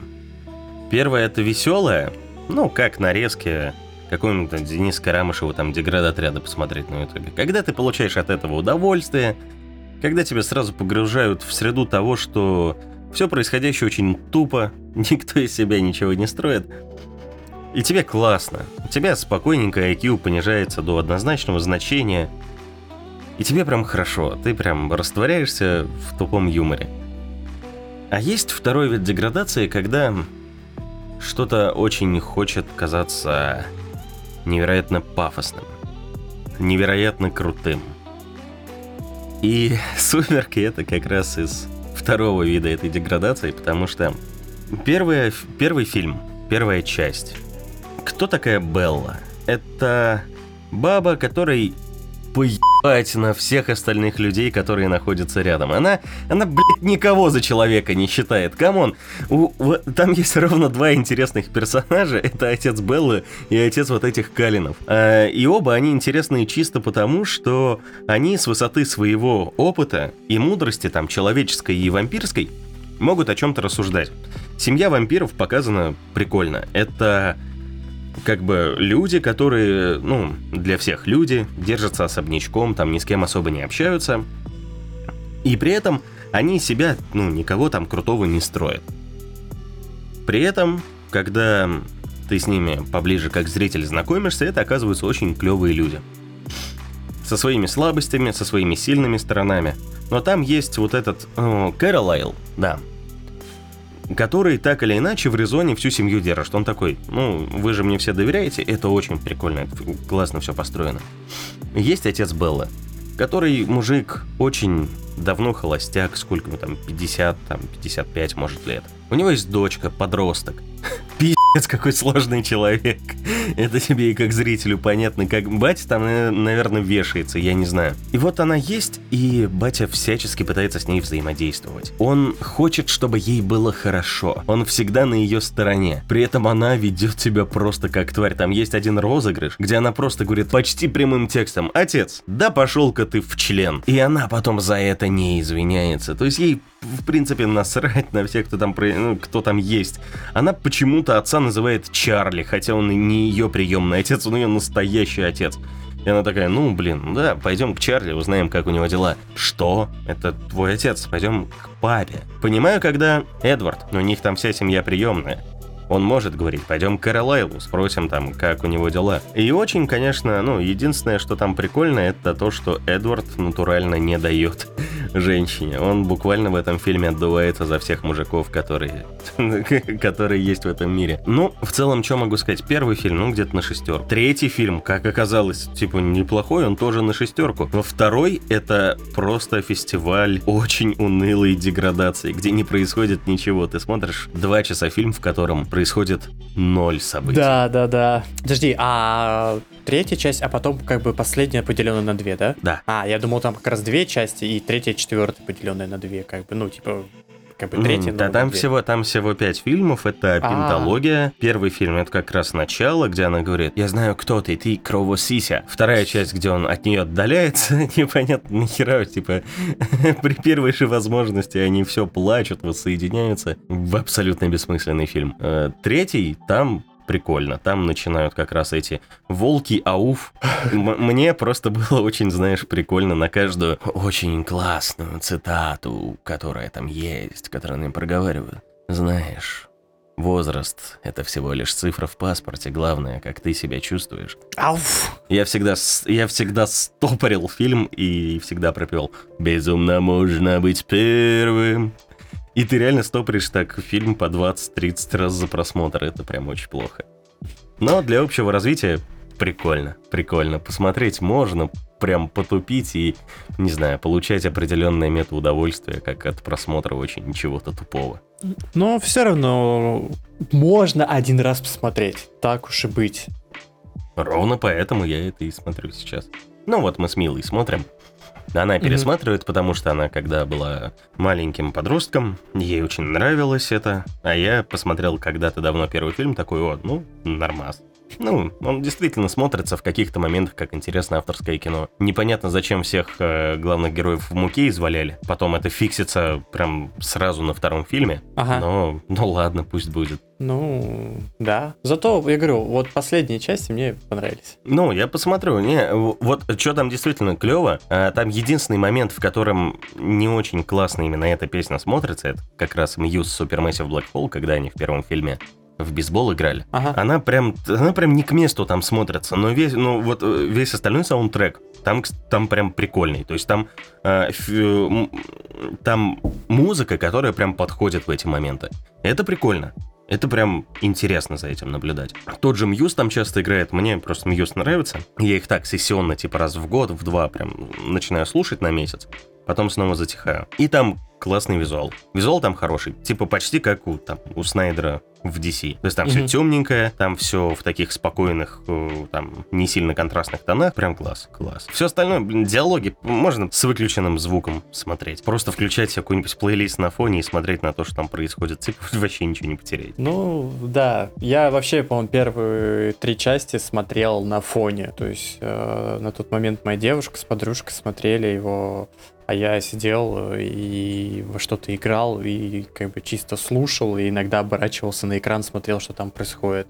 Первое — это веселое, ну, как нарезки какого-нибудь Дениса Карамышева, там, «Деградотряда» посмотреть на ютубе. Когда ты получаешь от этого удовольствие, когда тебя сразу погружают в среду того, что все происходящее очень тупо, никто из себя ничего не строит, и тебе классно. У тебя спокойненько ай кью понижается до однозначного значения. И тебе прям хорошо. Ты прям растворяешься в тупом юморе. А есть второй вид деградации, когда что-то очень хочет казаться невероятно пафосным. Невероятно крутым. И «Сумерки» — это как раз из второго вида этой деградации, потому что первый, первый фильм, первая часть... Кто такая Белла? Это баба, которой поебать на всех остальных людей, которые находятся рядом. Она, она, блядь, никого за человека не считает. Камон, у, у, там есть ровно два интересных персонажа. Это отец Беллы и отец вот этих Калинов. А, и оба они интересные чисто потому, что они с высоты своего опыта и мудрости, там, человеческой и вампирской, могут о чем-то рассуждать. Семья вампиров показана прикольно. Это... как бы люди, которые, ну, для всех люди, держатся особнячком, там ни с кем особо не общаются. И при этом они себя, ну, никого там крутого не строят. При этом, когда ты с ними поближе как зритель знакомишься, это оказываются очень клевые люди. Со своими слабостями, со своими сильными сторонами. Но там есть вот этот э, Кэролайл, да, который так или иначе в Резоне всю семью держит. Он такой, ну, вы же мне все доверяете, это очень прикольно, это классно все построено. Есть отец Беллы, который мужик очень давно холостяк, сколько ему там, пятьдесят, там, пятьдесят пять, может, лет. У него есть дочка, подросток. Пиздец, какой сложный человек. Это тебе и как зрителю понятно, как батя там, наверное, вешается, я не знаю. И вот она есть, и батя всячески пытается с ней взаимодействовать. Он хочет, чтобы ей было хорошо. Он всегда на ее стороне. При этом она ведет тебя просто как тварь. Там есть один розыгрыш, где она просто говорит почти прямым текстом: «Отец, да пошел-ка ты в член». И она потом за это не извиняется. То есть ей, в принципе, насрать на всех, кто там, ну, кто там есть. Она почему-то отца называет Чарли, хотя он и не ее приемный отец, он ее настоящий отец. И она такая: ну, блин, да, пойдем к Чарли, узнаем, как у него дела. Что? Это твой отец, пойдем к папе. Понимаю, когда Эдвард, у них там вся семья приемная, он может говорить: пойдем к Кэролайлу, спросим там, как у него дела. И очень, конечно, ну, единственное, что там прикольно, это то, что Эдвард натурально не дает женщине. Он буквально в этом фильме отдувается за всех мужиков, которые, которые есть в этом мире. Ну, в целом, что могу сказать? Первый фильм, ну, где-то на шестерку. Третий фильм, как оказалось, типа, неплохой, он тоже на шестерку. Во второй это просто фестиваль очень унылой деградации, где не происходит ничего. Ты смотришь два часа фильм, в котором происходит ноль событий. Да, да, да. Подожди, а третья часть, а потом как бы последняя поделена на две, да? Да. А, я думал, там как раз две части, и третья, четвертая поделенная на две, как бы, ну, типа... Как бы третий, да, там всего, там всего пять фильмов, это пенталогия. Первый фильм, это как раз начало, где она говорит: я знаю, кто ты, ты Кровосися. Вторая часть, где он от нее отдаляется, непонятно нахера, типа, при первой же возможности они все плачут, воссоединяются. В абсолютно бессмысленный фильм. Третий, там... прикольно. Там начинают как раз эти волки, ауф. М- мне просто было очень, знаешь, прикольно на каждую очень классную цитату, которая там есть, которую они проговаривают. Знаешь, возраст — это всего лишь цифра в паспорте, главное, как ты себя чувствуешь. Ауф! Я всегда, я всегда стопорил фильм и всегда пропел: «Безумно можно быть первым». И ты реально стопоришь так фильм по двадцать-тридцать раз за просмотр. Это прям очень плохо. Но для общего развития прикольно. Прикольно. Посмотреть можно, прям потупить и, не знаю, получать определенное мета-удовольствие, как от просмотра очень чего-то тупого. Но все равно можно один раз посмотреть. Так уж и быть. Ровно поэтому я это и смотрю сейчас. Ну вот мы с Милой смотрим. Она пересматривает, mm-hmm. потому что она, когда была маленьким подростком, ей очень нравилось это. А я посмотрел когда-то давно первый фильм, такой: о, ну, нормас. Ну, он действительно смотрится в каких-то моментах как интересное авторское кино. Непонятно, зачем всех э, главных героев в муке изваляли. Потом это фиксится прям сразу на втором фильме. Ага. Но, ну ладно, пусть будет. Ну, да. Зато, я говорю, вот последние части мне понравились. Ну, я посмотрю. Не, вот что там действительно клево. А, там единственный момент, в котором не очень классно именно эта песня смотрится, это как раз Muse Supermassive Black Hole, когда они в первом фильме в бейсбол играли. Ага. Она прям, она прям не к месту там смотрится, но весь, ну вот весь остальной саундтрек там, там прям прикольный. То есть там, э, фи, там музыка, которая прям подходит в эти моменты. Это прикольно. Это прям интересно за этим наблюдать. Тот же Muse там часто играет. Мне просто Muse нравится. Я их так сессионно, типа раз в год, в два прям начинаю слушать на месяц. Потом снова затихаю. И там классный визуал. Визуал там хороший. Типа почти как у, там, у Снайдера в ди си. То есть там mm-hmm. все темненькое, там все в таких спокойных, там, не сильно контрастных тонах. Прям класс, класс. Все остальное, блин, диалоги можно с выключенным звуком смотреть. Просто включать себе какой-нибудь плейлист на фоне и смотреть на то, что там происходит. Типа вообще ничего не потеряет. Ну, да. Я вообще, по-моему, первые три части смотрел на фоне. То есть э, на тот момент моя девушка с подружкой смотрели его... А я сидел и во что-то играл, и как бы чисто слушал, и иногда оборачивался на экран, смотрел, что там происходит.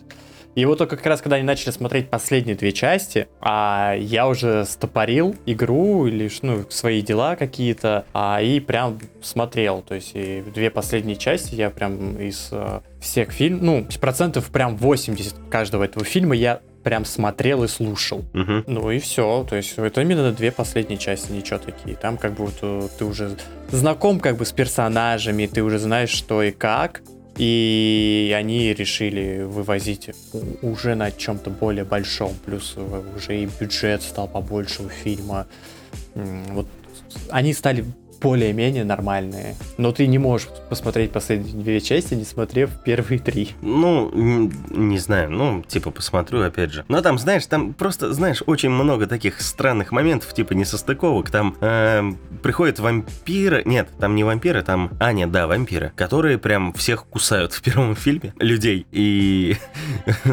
И вот только как раз, когда они начали смотреть последние две части, а я уже стопорил игру или ну, свои дела какие-то, а, и прям смотрел. То есть и две последние части я прям из э, всех фильмов, ну, процентов прям восемьдесят каждого этого фильма я прям смотрел и слушал. Угу. Ну и все. То есть это именно две последние части, ничего такие. Там как будто ты уже знаком как бы с персонажами, ты уже знаешь, что и как. И они решили вывозить уже на чем-то более большом. Плюс уже и бюджет стал побольше у фильма. Вот они стали более-менее нормальные. Но ты не можешь посмотреть последние две части, не смотрев первые три. Ну, не, не знаю, ну, типа, посмотрю опять же. Но там, знаешь, там просто, знаешь, очень много таких странных моментов, типа, несостыковок. Там э, приходят вампиры... Нет, там не вампиры, там... А, нет, да, вампиры, которые прям всех кусают в первом фильме. Людей. И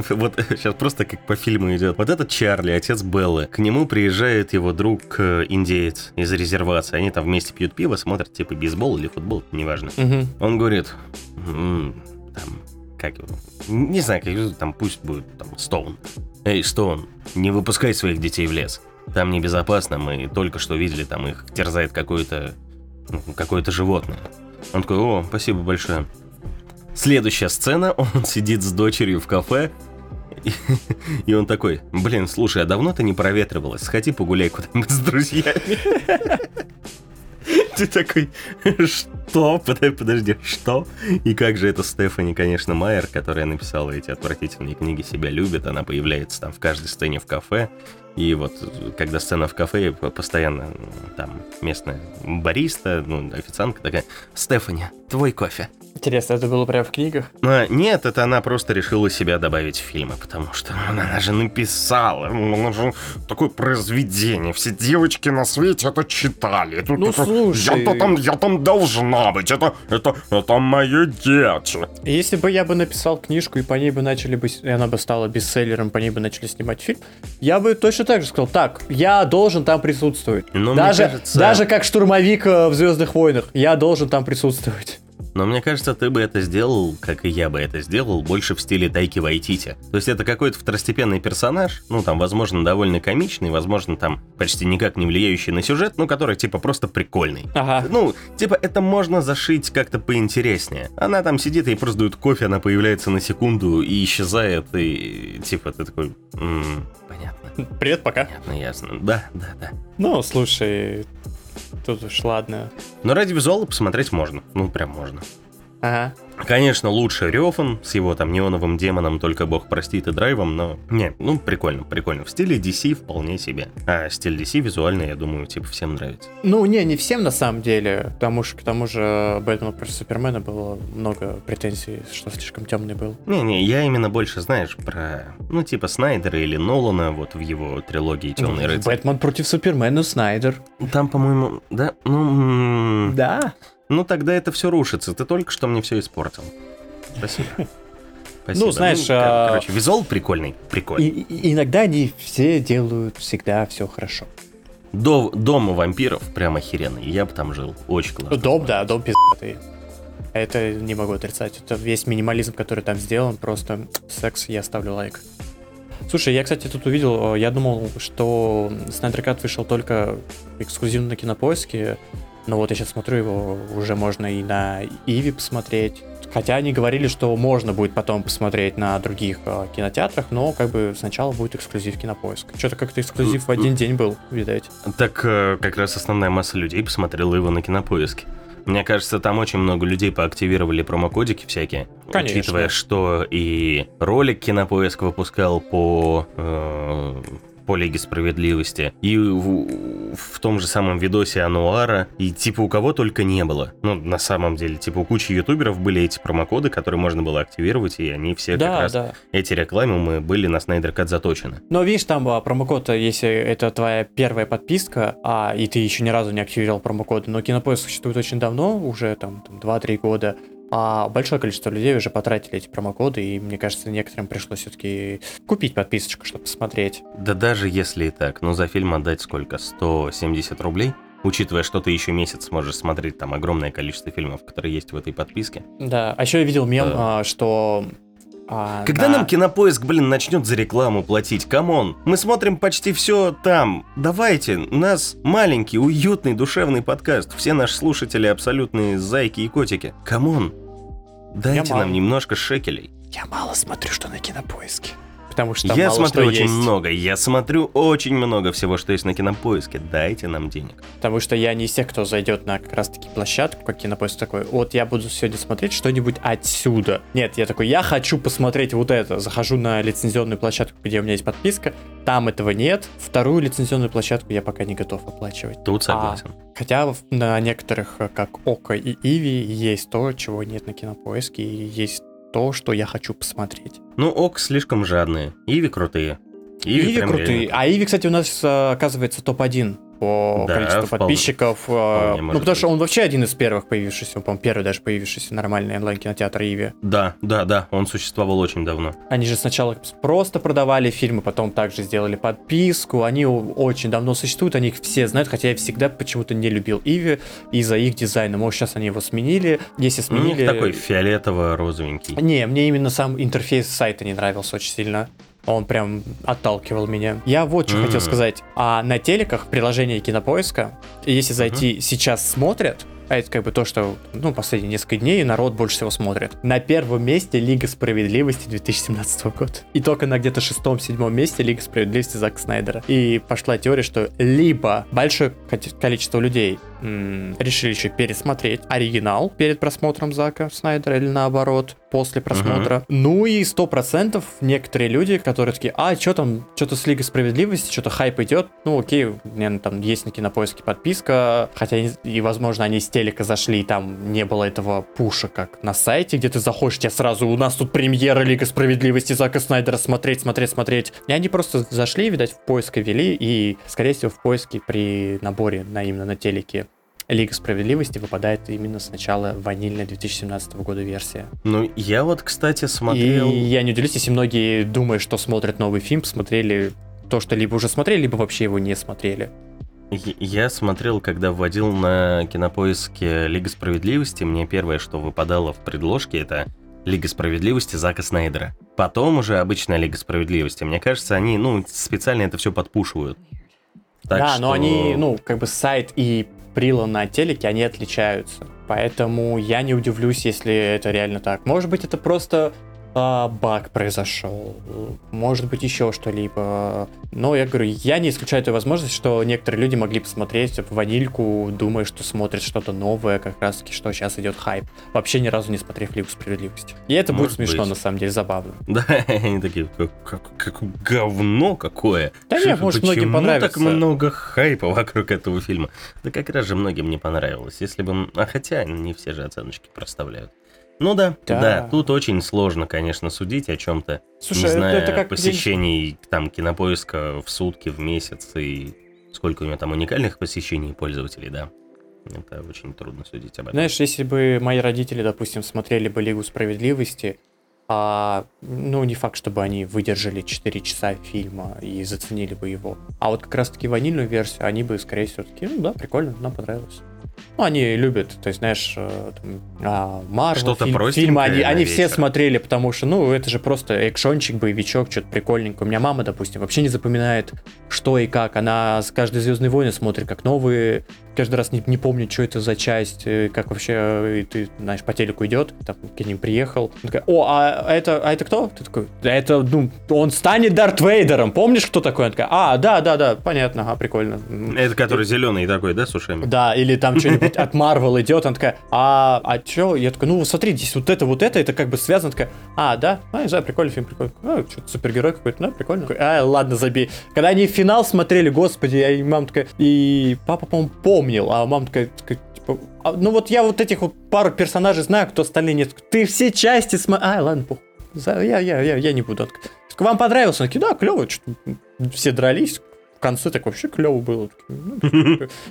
вот сейчас просто как по фильму идет. Вот этот Чарли, отец Беллы. К нему приезжает его друг индеец из резервации. Они там вместе пьют пиво, смотрят, типа, бейсбол или футбол, неважно. Угу. Он говорит, м-м, там, как его, не знаю, как его, там, пусть будет, там, Стоун. Эй, Стоун, не выпускай своих детей в лес. Там небезопасно, мы только что видели, там, их терзает какое-то, какое-то животное. Он такой, о, спасибо большое. Следующая сцена, он сидит с дочерью в кафе, и он такой, блин, слушай, а давно ты не проветривалась? Сходи погуляй куда-нибудь с друзьями. Ты такой, что? Подожди, что? И как же это Стефани, конечно, Майер, которая написала эти отвратительные книги «Себя любит», она появляется там в каждой сцене в кафе, и вот когда сцена в кафе, постоянно там местная бариста, ну, официантка такая, «Стефани, твой кофе». Интересно, это было прямо в книгах? А, нет, это она просто решила себя добавить в фильмы, потому что она же написала, она же такое произведение, все девочки на свете это читали. Это, ну, это, слушай... Я-то там, я там должна быть, это, это, это мои дети. Если бы я бы написал книжку, и по ней бы начали бы, и она бы стала бестселлером, по ней бы начали снимать фильм, я бы точно так же сказал, так, я должен там присутствовать. Но даже, кажется... даже как штурмовик в «Звездных войнах», я должен там присутствовать. Но мне кажется, ты бы это сделал, как и я бы это сделал, больше в стиле Тайки Вайтити. То есть это какой-то второстепенный персонаж, ну там, возможно, довольно комичный, возможно, там почти никак не влияющий на сюжет, ну который типа просто прикольный. Ага. Ну, типа это можно зашить как-то поинтереснее. Она там сидит, ей просто дают кофе, она появляется на секунду и исчезает, и типа ты такой... М-м, понятно. Привет, пока. Понятно, ясно. Да, да, да. Ну, слушай... Тут уж ладно. Но ради визуала посмотреть можно. Ну, прям можно. Ага. Конечно, лучше Рёфан с его там неоновым демоном, только бог простит, и драйвом, но... Не, ну, прикольно, прикольно. В стиле ди си вполне себе. А стиль ди си визуально, я думаю, типа, всем нравится. Ну, не, не всем на самом деле. Потому что, к тому же, Бэтмен против Супермена было много претензий, что слишком темный был. Не-не, я именно больше, знаешь, про... Ну, типа, Снайдера или Нолана, вот в его трилогии «Темный рыцарь». Бэтмен против Супермена, Снайдер. Там, по-моему, да? Ну... Да. Ну, тогда это все рушится. Ты только что мне все испортил. Спасибо. Спасибо. Ну, знаешь... Ну, а... Короче, визуал прикольный. Прикольный. И, и, иногда они все делают всегда все хорошо. До, дом у вампиров прям охеренный. Я бы там жил. Очень классно. Дом, да, дом пиздатый. Это не могу отрицать. Это весь минимализм, который там сделан. Просто секс, я ставлю лайк. Слушай, я, кстати, тут увидел... Я думал, что Снайдер Кат вышел только эксклюзивно на Кинопоиске. Ну вот я сейчас смотрю, его уже можно и на Иви посмотреть. Хотя они говорили, что можно будет потом посмотреть на других э, кинотеатрах, но как бы сначала будет эксклюзив Кинопоиск. Что-то как-то эксклюзив в один день был, видать. Так э, как раз основная масса людей посмотрела его на Кинопоиске. Мне кажется, там очень много людей поактивировали промокодики всякие. Конечно. Учитывая, что и ролик Кинопоиск выпускал по... Э, по Лиге Справедливости, и в, в том же самом видосе Ануара, и типа у кого только не было. Ну, на самом деле, типа у кучи ютуберов были эти промокоды, которые можно было активировать, и они все да, как раз, да. Эти рекламы были на Снайдер Кат заточены. Но видишь, там промокод, если это твоя первая подписка, а и ты еще ни разу не активировал промокоды, но Кинопоиск существует очень давно, уже там, там два-три года, а большое количество людей уже потратили эти промокоды, и, мне кажется, некоторым пришлось все-таки купить подписочку, чтобы посмотреть. Да даже если и так, ну за фильм отдать сколько? сто семьдесят рублей? Учитывая, что ты еще месяц сможешь смотреть там огромное количество фильмов, которые есть в этой подписке. Да, а еще я видел мем, да. Что А, Когда да. нам Кинопоиск, блин, начнет за рекламу платить, камон, мы смотрим почти все там. Давайте, у нас маленький, уютный, душевный подкаст. Все наши слушатели абсолютные зайки и котики. Камон, дайте нам мало. немножко шекелей. Я мало смотрю, что на Кинопоиске. Потому что там я мало смотрю что очень есть. много, я смотрю очень много всего, что есть на Кинопоиске. Дайте нам денег. Потому что я не из тех, кто зайдет на как раз-таки площадку, как Кинопоиск такой, вот я буду сегодня смотреть что-нибудь отсюда. Нет, я такой, я хочу посмотреть вот это. Захожу на лицензионную площадку, где у меня есть подписка, там этого нет. Вторую лицензионную площадку я пока не готов оплачивать. Тут согласен. А, хотя на некоторых, как Око и Иви, есть то, чего нет на Кинопоиске, и есть то, что я хочу посмотреть. Ну, Ок слишком жадные, Иви крутые. Иви, Иви крутые. Реально. А Иви, кстати, у нас оказывается топ один по да, количеству вполне. подписчиков. Вполне ну, потому быть. что он вообще один из первых появившихся, по-моему, первый даже появившийся нормальный онлайн-кинотеатр Иви. Да, да, да, он существовал очень давно. Они же сначала просто продавали фильмы, потом также сделали подписку. Они очень давно существуют, они их все знают, хотя я всегда почему-то не любил Иви из-за их дизайна. Может, сейчас они его сменили. Если сменили... У них такой фиолетово-розовенький. Не, мне именно сам интерфейс сайта не нравился очень сильно. Он прям отталкивал меня. Я вот что mm-hmm. хотел сказать. А на телеках приложение Кинопоиска, если зайти mm-hmm. сейчас смотрят, а это как бы то, что ну, последние несколько дней народ больше всего смотрит. На первом месте Лига Справедливости две тысячи семнадцатого года. И только на где-то шестом-седьмом месте Лига Справедливости Зака Снайдера. И пошла теория, что либо большое количество людей м- решили еще пересмотреть оригинал перед просмотром Зака Снайдера, или наоборот, после просмотра. Mm-hmm. Ну и сто процентов некоторые люди, которые такие, а, что там, что-то с Лигой Справедливости, что-то хайп идет, ну окей, у меня там есть на Кинопоиске подписка, хотя и, возможно, они с телека зашли, и там не было этого пуша, как на сайте, где ты заходишь, тебе сразу, у нас тут премьера Лига Справедливости, Зака Снайдера, смотреть, смотреть, смотреть. И они просто зашли, видать, в поиске вели, и, скорее всего, в поиске при наборе на именно на телеке Лига Справедливости выпадает именно с начала ванильной две тысячи семнадцатого года версия. Ну, я вот, кстати, смотрел... И я не удивлюсь, если многие, думая, что смотрят новый фильм, смотрели то, что либо уже смотрели, либо вообще его не смотрели. Я смотрел, когда вводил на Кинопоиске Лига Справедливости, мне первое, что выпадало в предложке, это Лига Справедливости Зака Снайдера. Потом уже обычная Лига Справедливости. Мне кажется, они, ну, специально это все подпушивают. Так да, что... но они, ну, как бы сайт и... прила на телеке, они отличаются. Поэтому я не удивлюсь, если это реально так. Может быть, это просто э, баг произошел. Может быть, еще что-либо. Но я говорю, я не исключаю той возможности, что некоторые люди могли посмотреть в ванильку, думая, что смотрят что-то новое, как раз таки, что сейчас идет хайп. Вообще ни разу не смотрев Лигу Справедливости. И это Может будет смешно, быть. на самом деле, забавно. Да, они такие, как говно какое. Да нет, может, многим понравится. Почему так много хайпа вокруг этого фильма? Да как раз же многим не понравилось, если бы... А хотя не все же оценочки проставляют. Ну да, да, да, тут очень сложно, конечно, судить о чем-то, Слушай, не зная это, это как посещений день... там Кинопоиска в сутки, в месяц, и сколько у него там уникальных посещений пользователей, да. Это очень трудно судить об этом. Знаешь, если бы мои родители, допустим, смотрели бы Лигу Справедливости, а, ну, не факт, чтобы они выдержали четыре часа фильма и заценили бы его. А вот как раз-таки ванильную версию они бы, скорее всего, такие, ну да, прикольно, нам понравилось. Ну, они любят, то есть, знаешь, Марвел, фильм, фильмы, они, они все смотрели, потому что, ну, это же просто экшончик, боевичок, что-то прикольненькое. У меня мама, допустим, вообще не запоминает, что и как. Она с каждой «Звездные войны» смотрит как новые, каждый раз не, не помню, что это за часть, как вообще, ты, знаешь, по телеку идет, там, к ним приехал, такая, о, а это, а это кто? Ты такой, да это, ну, он станет Дарт Вейдером, помнишь, кто такой? Он такая, а, да, да, да, понятно, ага, прикольно. Это который зеленый такой, да, с ушами? Да, или там что-нибудь от Marvel идет, она такая, а, а что? Я такой, ну, смотри, здесь вот это, вот это, это как бы связано, такая, а, да, а, не знаю, прикольный фильм, прикольный, а, что-то супергерой какой-то, да, прикольно. А, ладно, забей. Когда они финал смотрели, господи, я и мама такая, и папа, по-моему, помнит, а мама такая, такая типа, а, ну вот я вот этих вот пару персонажей знаю, кто остальные нет. Ты все части смотри. Ай, ладно, пух. За... Я, я, я, я не буду. Вам понравилось? Он такие, да, клево, что-то все дрались. В конце так вообще клево было.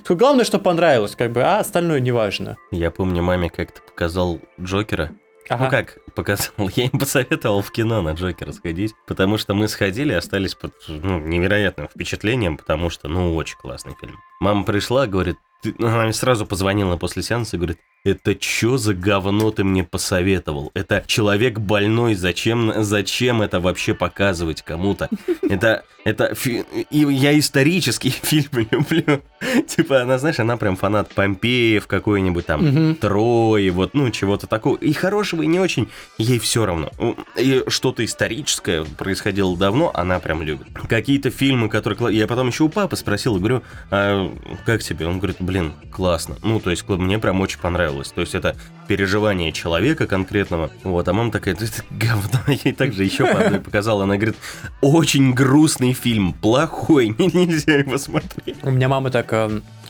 Главное, что понравилось, как бы, а остальное не важно. Я помню, маме как-то показал Джокера. Ага. Ну как, показал, я им посоветовал в кино на Джокера сходить, потому что мы сходили, остались под ну, невероятным впечатлением, потому что, ну, очень классный фильм. Мама пришла, говорит, ты... она мне сразу позвонила после сеанса и говорит, Это чё за говно ты мне посоветовал? Это человек больной, зачем, зачем это вообще показывать кому-то? Это, это, фи... я исторические фильмы люблю. Типа, она, знаешь, она прям фанат Помпеев какой-нибудь там, Трои, вот, ну, чего-то такого. И хорошего, и не очень, ей все равно. И что-то историческое происходило давно, она прям любит. Какие-то фильмы, которые... Я потом еще у папы спросил, говорю, а как тебе? Он говорит, блин, классно. Ну, то есть, мне прям очень понравилось. То есть это переживание человека конкретного. Вот, а мама такая, это говно. Ей также еще одной показала. Она говорит, очень грустный фильм, плохой, нельзя его смотреть. У меня мама так...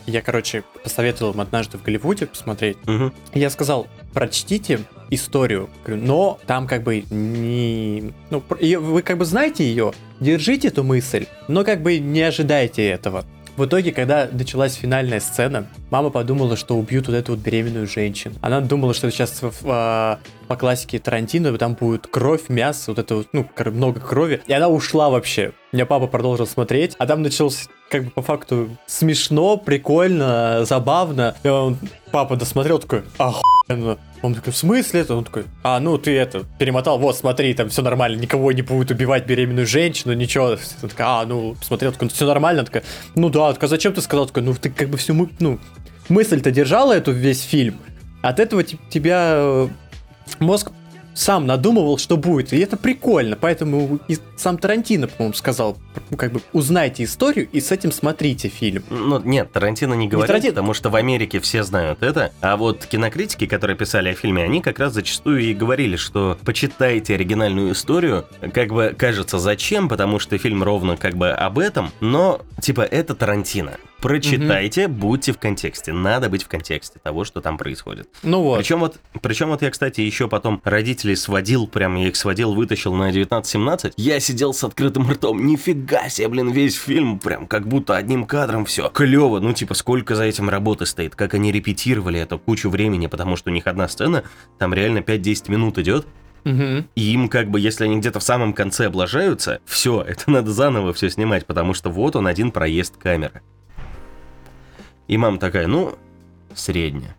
Я, короче, посоветовал им однажды в Голливуде посмотреть. Угу. Я сказал, прочтите историю, но там как бы не... Ну, вы как бы знаете ее, держите эту мысль, но как бы не ожидайте этого. В итоге, когда началась финальная сцена, мама подумала, что убьют вот эту вот беременную женщину. Она думала, что сейчас э, по классике Тарантино там будет кровь, мясо, вот это вот, ну, много крови. И она ушла вообще. У меня папа продолжил смотреть, а там началось как бы по факту смешно, прикольно, забавно. И он, папа досмотрел, такой, охуенно. Он такой, в смысле это? Он такой, а, ну ты это, перемотал, вот, смотри, там все нормально, никого не будет убивать беременную женщину, ничего. Он такой, а, ну, посмотрел, такой, ну, все нормально. Он такой, ну да, так, а зачем ты сказал? Он такой, ну, ты как бы всю мы... ну, мысль-то держала эту весь фильм. От этого т- тебя мозг сам надумывал, что будет, и это прикольно. Поэтому и сам Тарантино, по-моему, сказал, ну, как бы, узнайте историю и с этим смотрите фильм. Ну, нет, Тарантино не говорит, не Тарантино. Потому что в Америке все знают это, а вот кинокритики, которые писали о фильме, они как раз зачастую и говорили, что почитайте оригинальную историю, как бы кажется, зачем, потому что фильм ровно как бы об этом, но, типа, это Тарантино. Прочитайте, угу. Будьте в контексте, надо быть в контексте того, что там происходит. Ну вот. Причем вот, причем вот я, кстати, еще потом родителей сводил, прям я их сводил, вытащил на девятнадцать семнадцать, я сидел с открытым ртом, нифига себе, блин, весь фильм прям как будто одним кадром все. Клево, ну типа сколько за этим работы стоит, как они репетировали это кучу времени, потому что у них одна сцена, там реально пять-десять минут идет. Угу. И им как бы, если они где-то в самом конце облажаются, все, это надо заново все снимать, потому что вот он один проезд камеры. И мама такая, ну, средняя.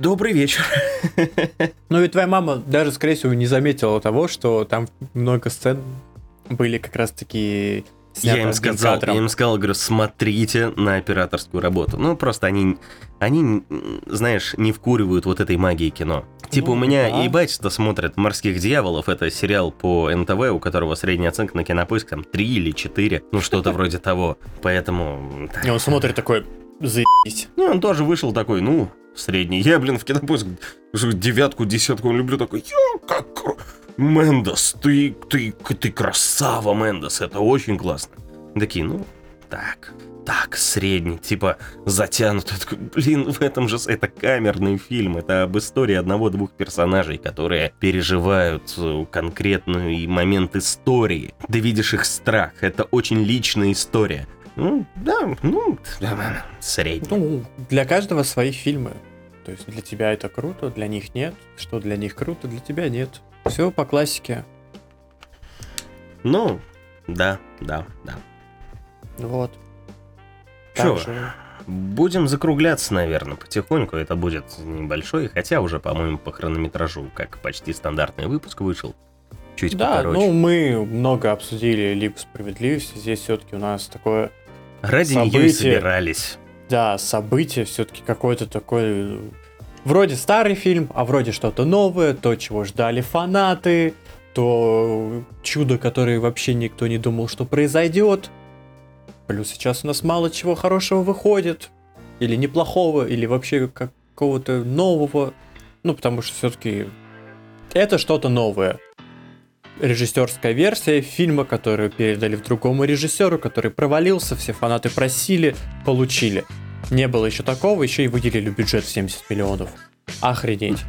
Добрый вечер. Ну ведь твоя мама даже, скорее всего, не заметила того, что там много сцен были как раз таки снято я им сказал, я им сказал, говорю, смотрите на операторскую работу. Ну, просто они, они, знаешь, не вкуривают вот этой магии кино. Типа ну, у меня да. Ебать-то смотрят «Морских дьяволов», это сериал по эн тэ вэ, у которого средняя оценка на Кинопоиск там три или четыре, ну что-то вроде того, поэтому... И он смотрит такой, заебись. Ну, он тоже вышел такой, ну, средний. Я, блин, в Кинопоиск девятку, десятку люблю, такой, я как круто. Мендес, ты, ты, ты красава, Мендес, это очень классно. Такие, ну, так, так, средний, типа, затянутый. Блин, в этом же, это камерный фильм, это об истории одного-двух персонажей, которые переживают конкретный момент истории. Ты видишь их страх, это очень личная история. Ну, да, ну, средний. Ну, для каждого свои фильмы. То есть для тебя это круто, для них нет. Что для них круто, для тебя нет. Все по классике. Ну, да, да, да. Вот. Чё, же... будем закругляться, наверное, потихоньку. Это будет небольшой, хотя уже, по-моему, по хронометражу, как почти стандартный выпуск вышел. Чуть да, покороче. Да, ну мы много обсудили Лигу справедливости. Здесь все-таки у нас такое ради событие. Ради нее и собирались. Да, событие все-таки какое-то такое... Вроде старый фильм, а вроде что-то новое, то, чего ждали фанаты, то чудо, которое вообще никто не думал, что произойдет. Плюс сейчас у нас мало чего хорошего выходит, или неплохого, или вообще какого-то нового. Ну, потому что все-таки это что-то новое. Режиссерская версия фильма, которую передали другому режиссеру, который провалился, все фанаты просили, получили. Не было еще такого, еще и выделили бюджет в семьдесят миллионов. Охренеть.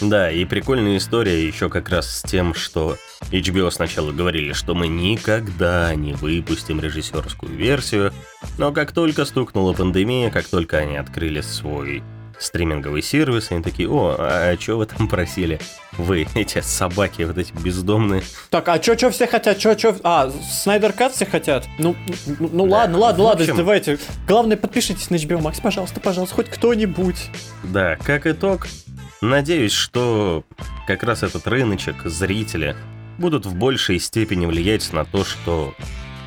Да, и прикольная история еще как раз с тем, что эйч би о сначала говорили, что мы никогда не выпустим режиссерскую версию, но как только стукнула пандемия, как только они открыли свой стриминговый сервис, и они такие: о, а, а чё вы там просили? Вы, эти собаки, вот эти бездомные. Так, а чё, чё все хотят? Чё, чё? А, Снайдер Кат все хотят? Ну, ну, ну да. ладно, ладно, ладно, давайте. Главное, подпишитесь на эйч би о Max, пожалуйста, пожалуйста, хоть кто-нибудь. Да, как итог, надеюсь, что как раз этот рыночек, зрители, будут в большей степени влиять на то, что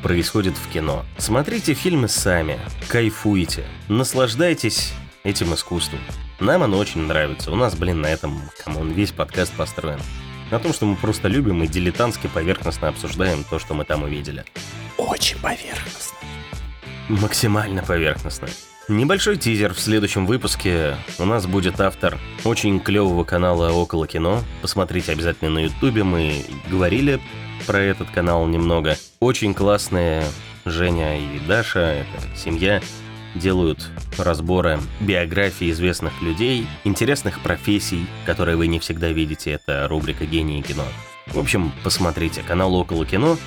происходит в кино. Смотрите фильмы сами, кайфуйте, наслаждайтесь этим искусством. Нам оно очень нравится. У нас, блин, на этом, камон, весь подкаст построен. На том, что мы просто любим и дилетантски поверхностно обсуждаем то, что мы там увидели. Очень поверхностно. Максимально поверхностно. Небольшой тизер: в следующем выпуске у нас будет автор очень клевого канала «Около кино». Посмотрите обязательно на ютубе, мы говорили про этот канал немного. Очень классные Женя и Даша, это семья, делают разборы биографий известных людей, интересных профессий, которые вы не всегда видите. Это рубрика «Гении кино». В общем, посмотрите канал «Около кино».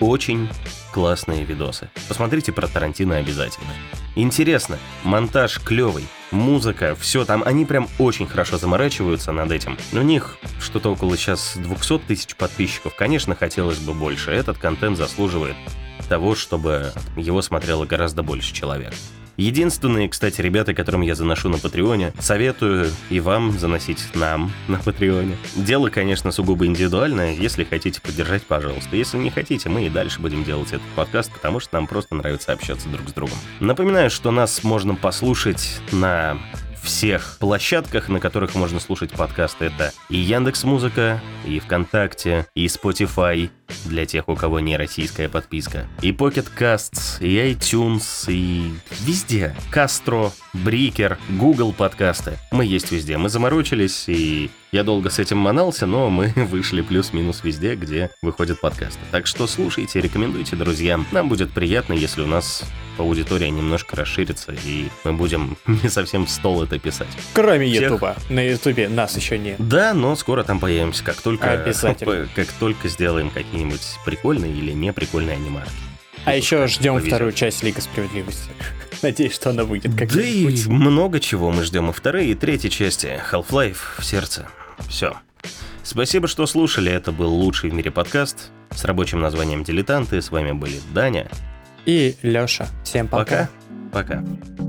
Очень классные видосы. Посмотрите про Тарантино обязательно. Интересно, монтаж клевый, музыка, все там, они прям очень хорошо заморачиваются над этим. У них что-то около сейчас двести тысяч подписчиков, конечно, хотелось бы больше. Этот контент заслуживает того, чтобы его смотрело гораздо больше человек. Единственные, кстати, ребята, которым я заношу на Патреоне, советую и вам заносить нам на Патреоне. Дело, конечно, сугубо индивидуальное. Если хотите поддержать, пожалуйста. Если не хотите, мы и дальше будем делать этот подкаст, потому что нам просто нравится общаться друг с другом. Напоминаю, что нас можно послушать на всех площадках, на которых можно слушать подкасты. Это и Яндекс.Музыка, и ВКонтакте, и Spotify, для тех, у кого не российская подписка, и Pocket Casts, и iTunes, и везде. Кастро, Брикер, Google подкасты. Мы есть везде. Мы заморочились, и я долго с этим манался, но мы вышли плюс-минус везде, где выходят подкасты. Так что слушайте, рекомендуйте друзьям. Нам будет приятно, если у нас аудитория немножко расширится, и мы будем не совсем в стол это писать. Кроме Ютуба. Всех... На Ютубе нас еще нет. Да, но скоро там появимся, как только, Обязательно. как только сделаем какие-нибудь прикольные или неприкольные анимашки. А еще ждем повезет. Вторую часть Лиги Справедливости. Надеюсь, что она выйдет как-нибудь. Да и много чего мы ждем и второй, и третьей части. Half-Life в сердце. Все. Спасибо, что слушали. Это был лучший в мире подкаст с рабочим названием «Дилетанты». С вами были Даня и Лёша. Всем пока. Пока. Пока.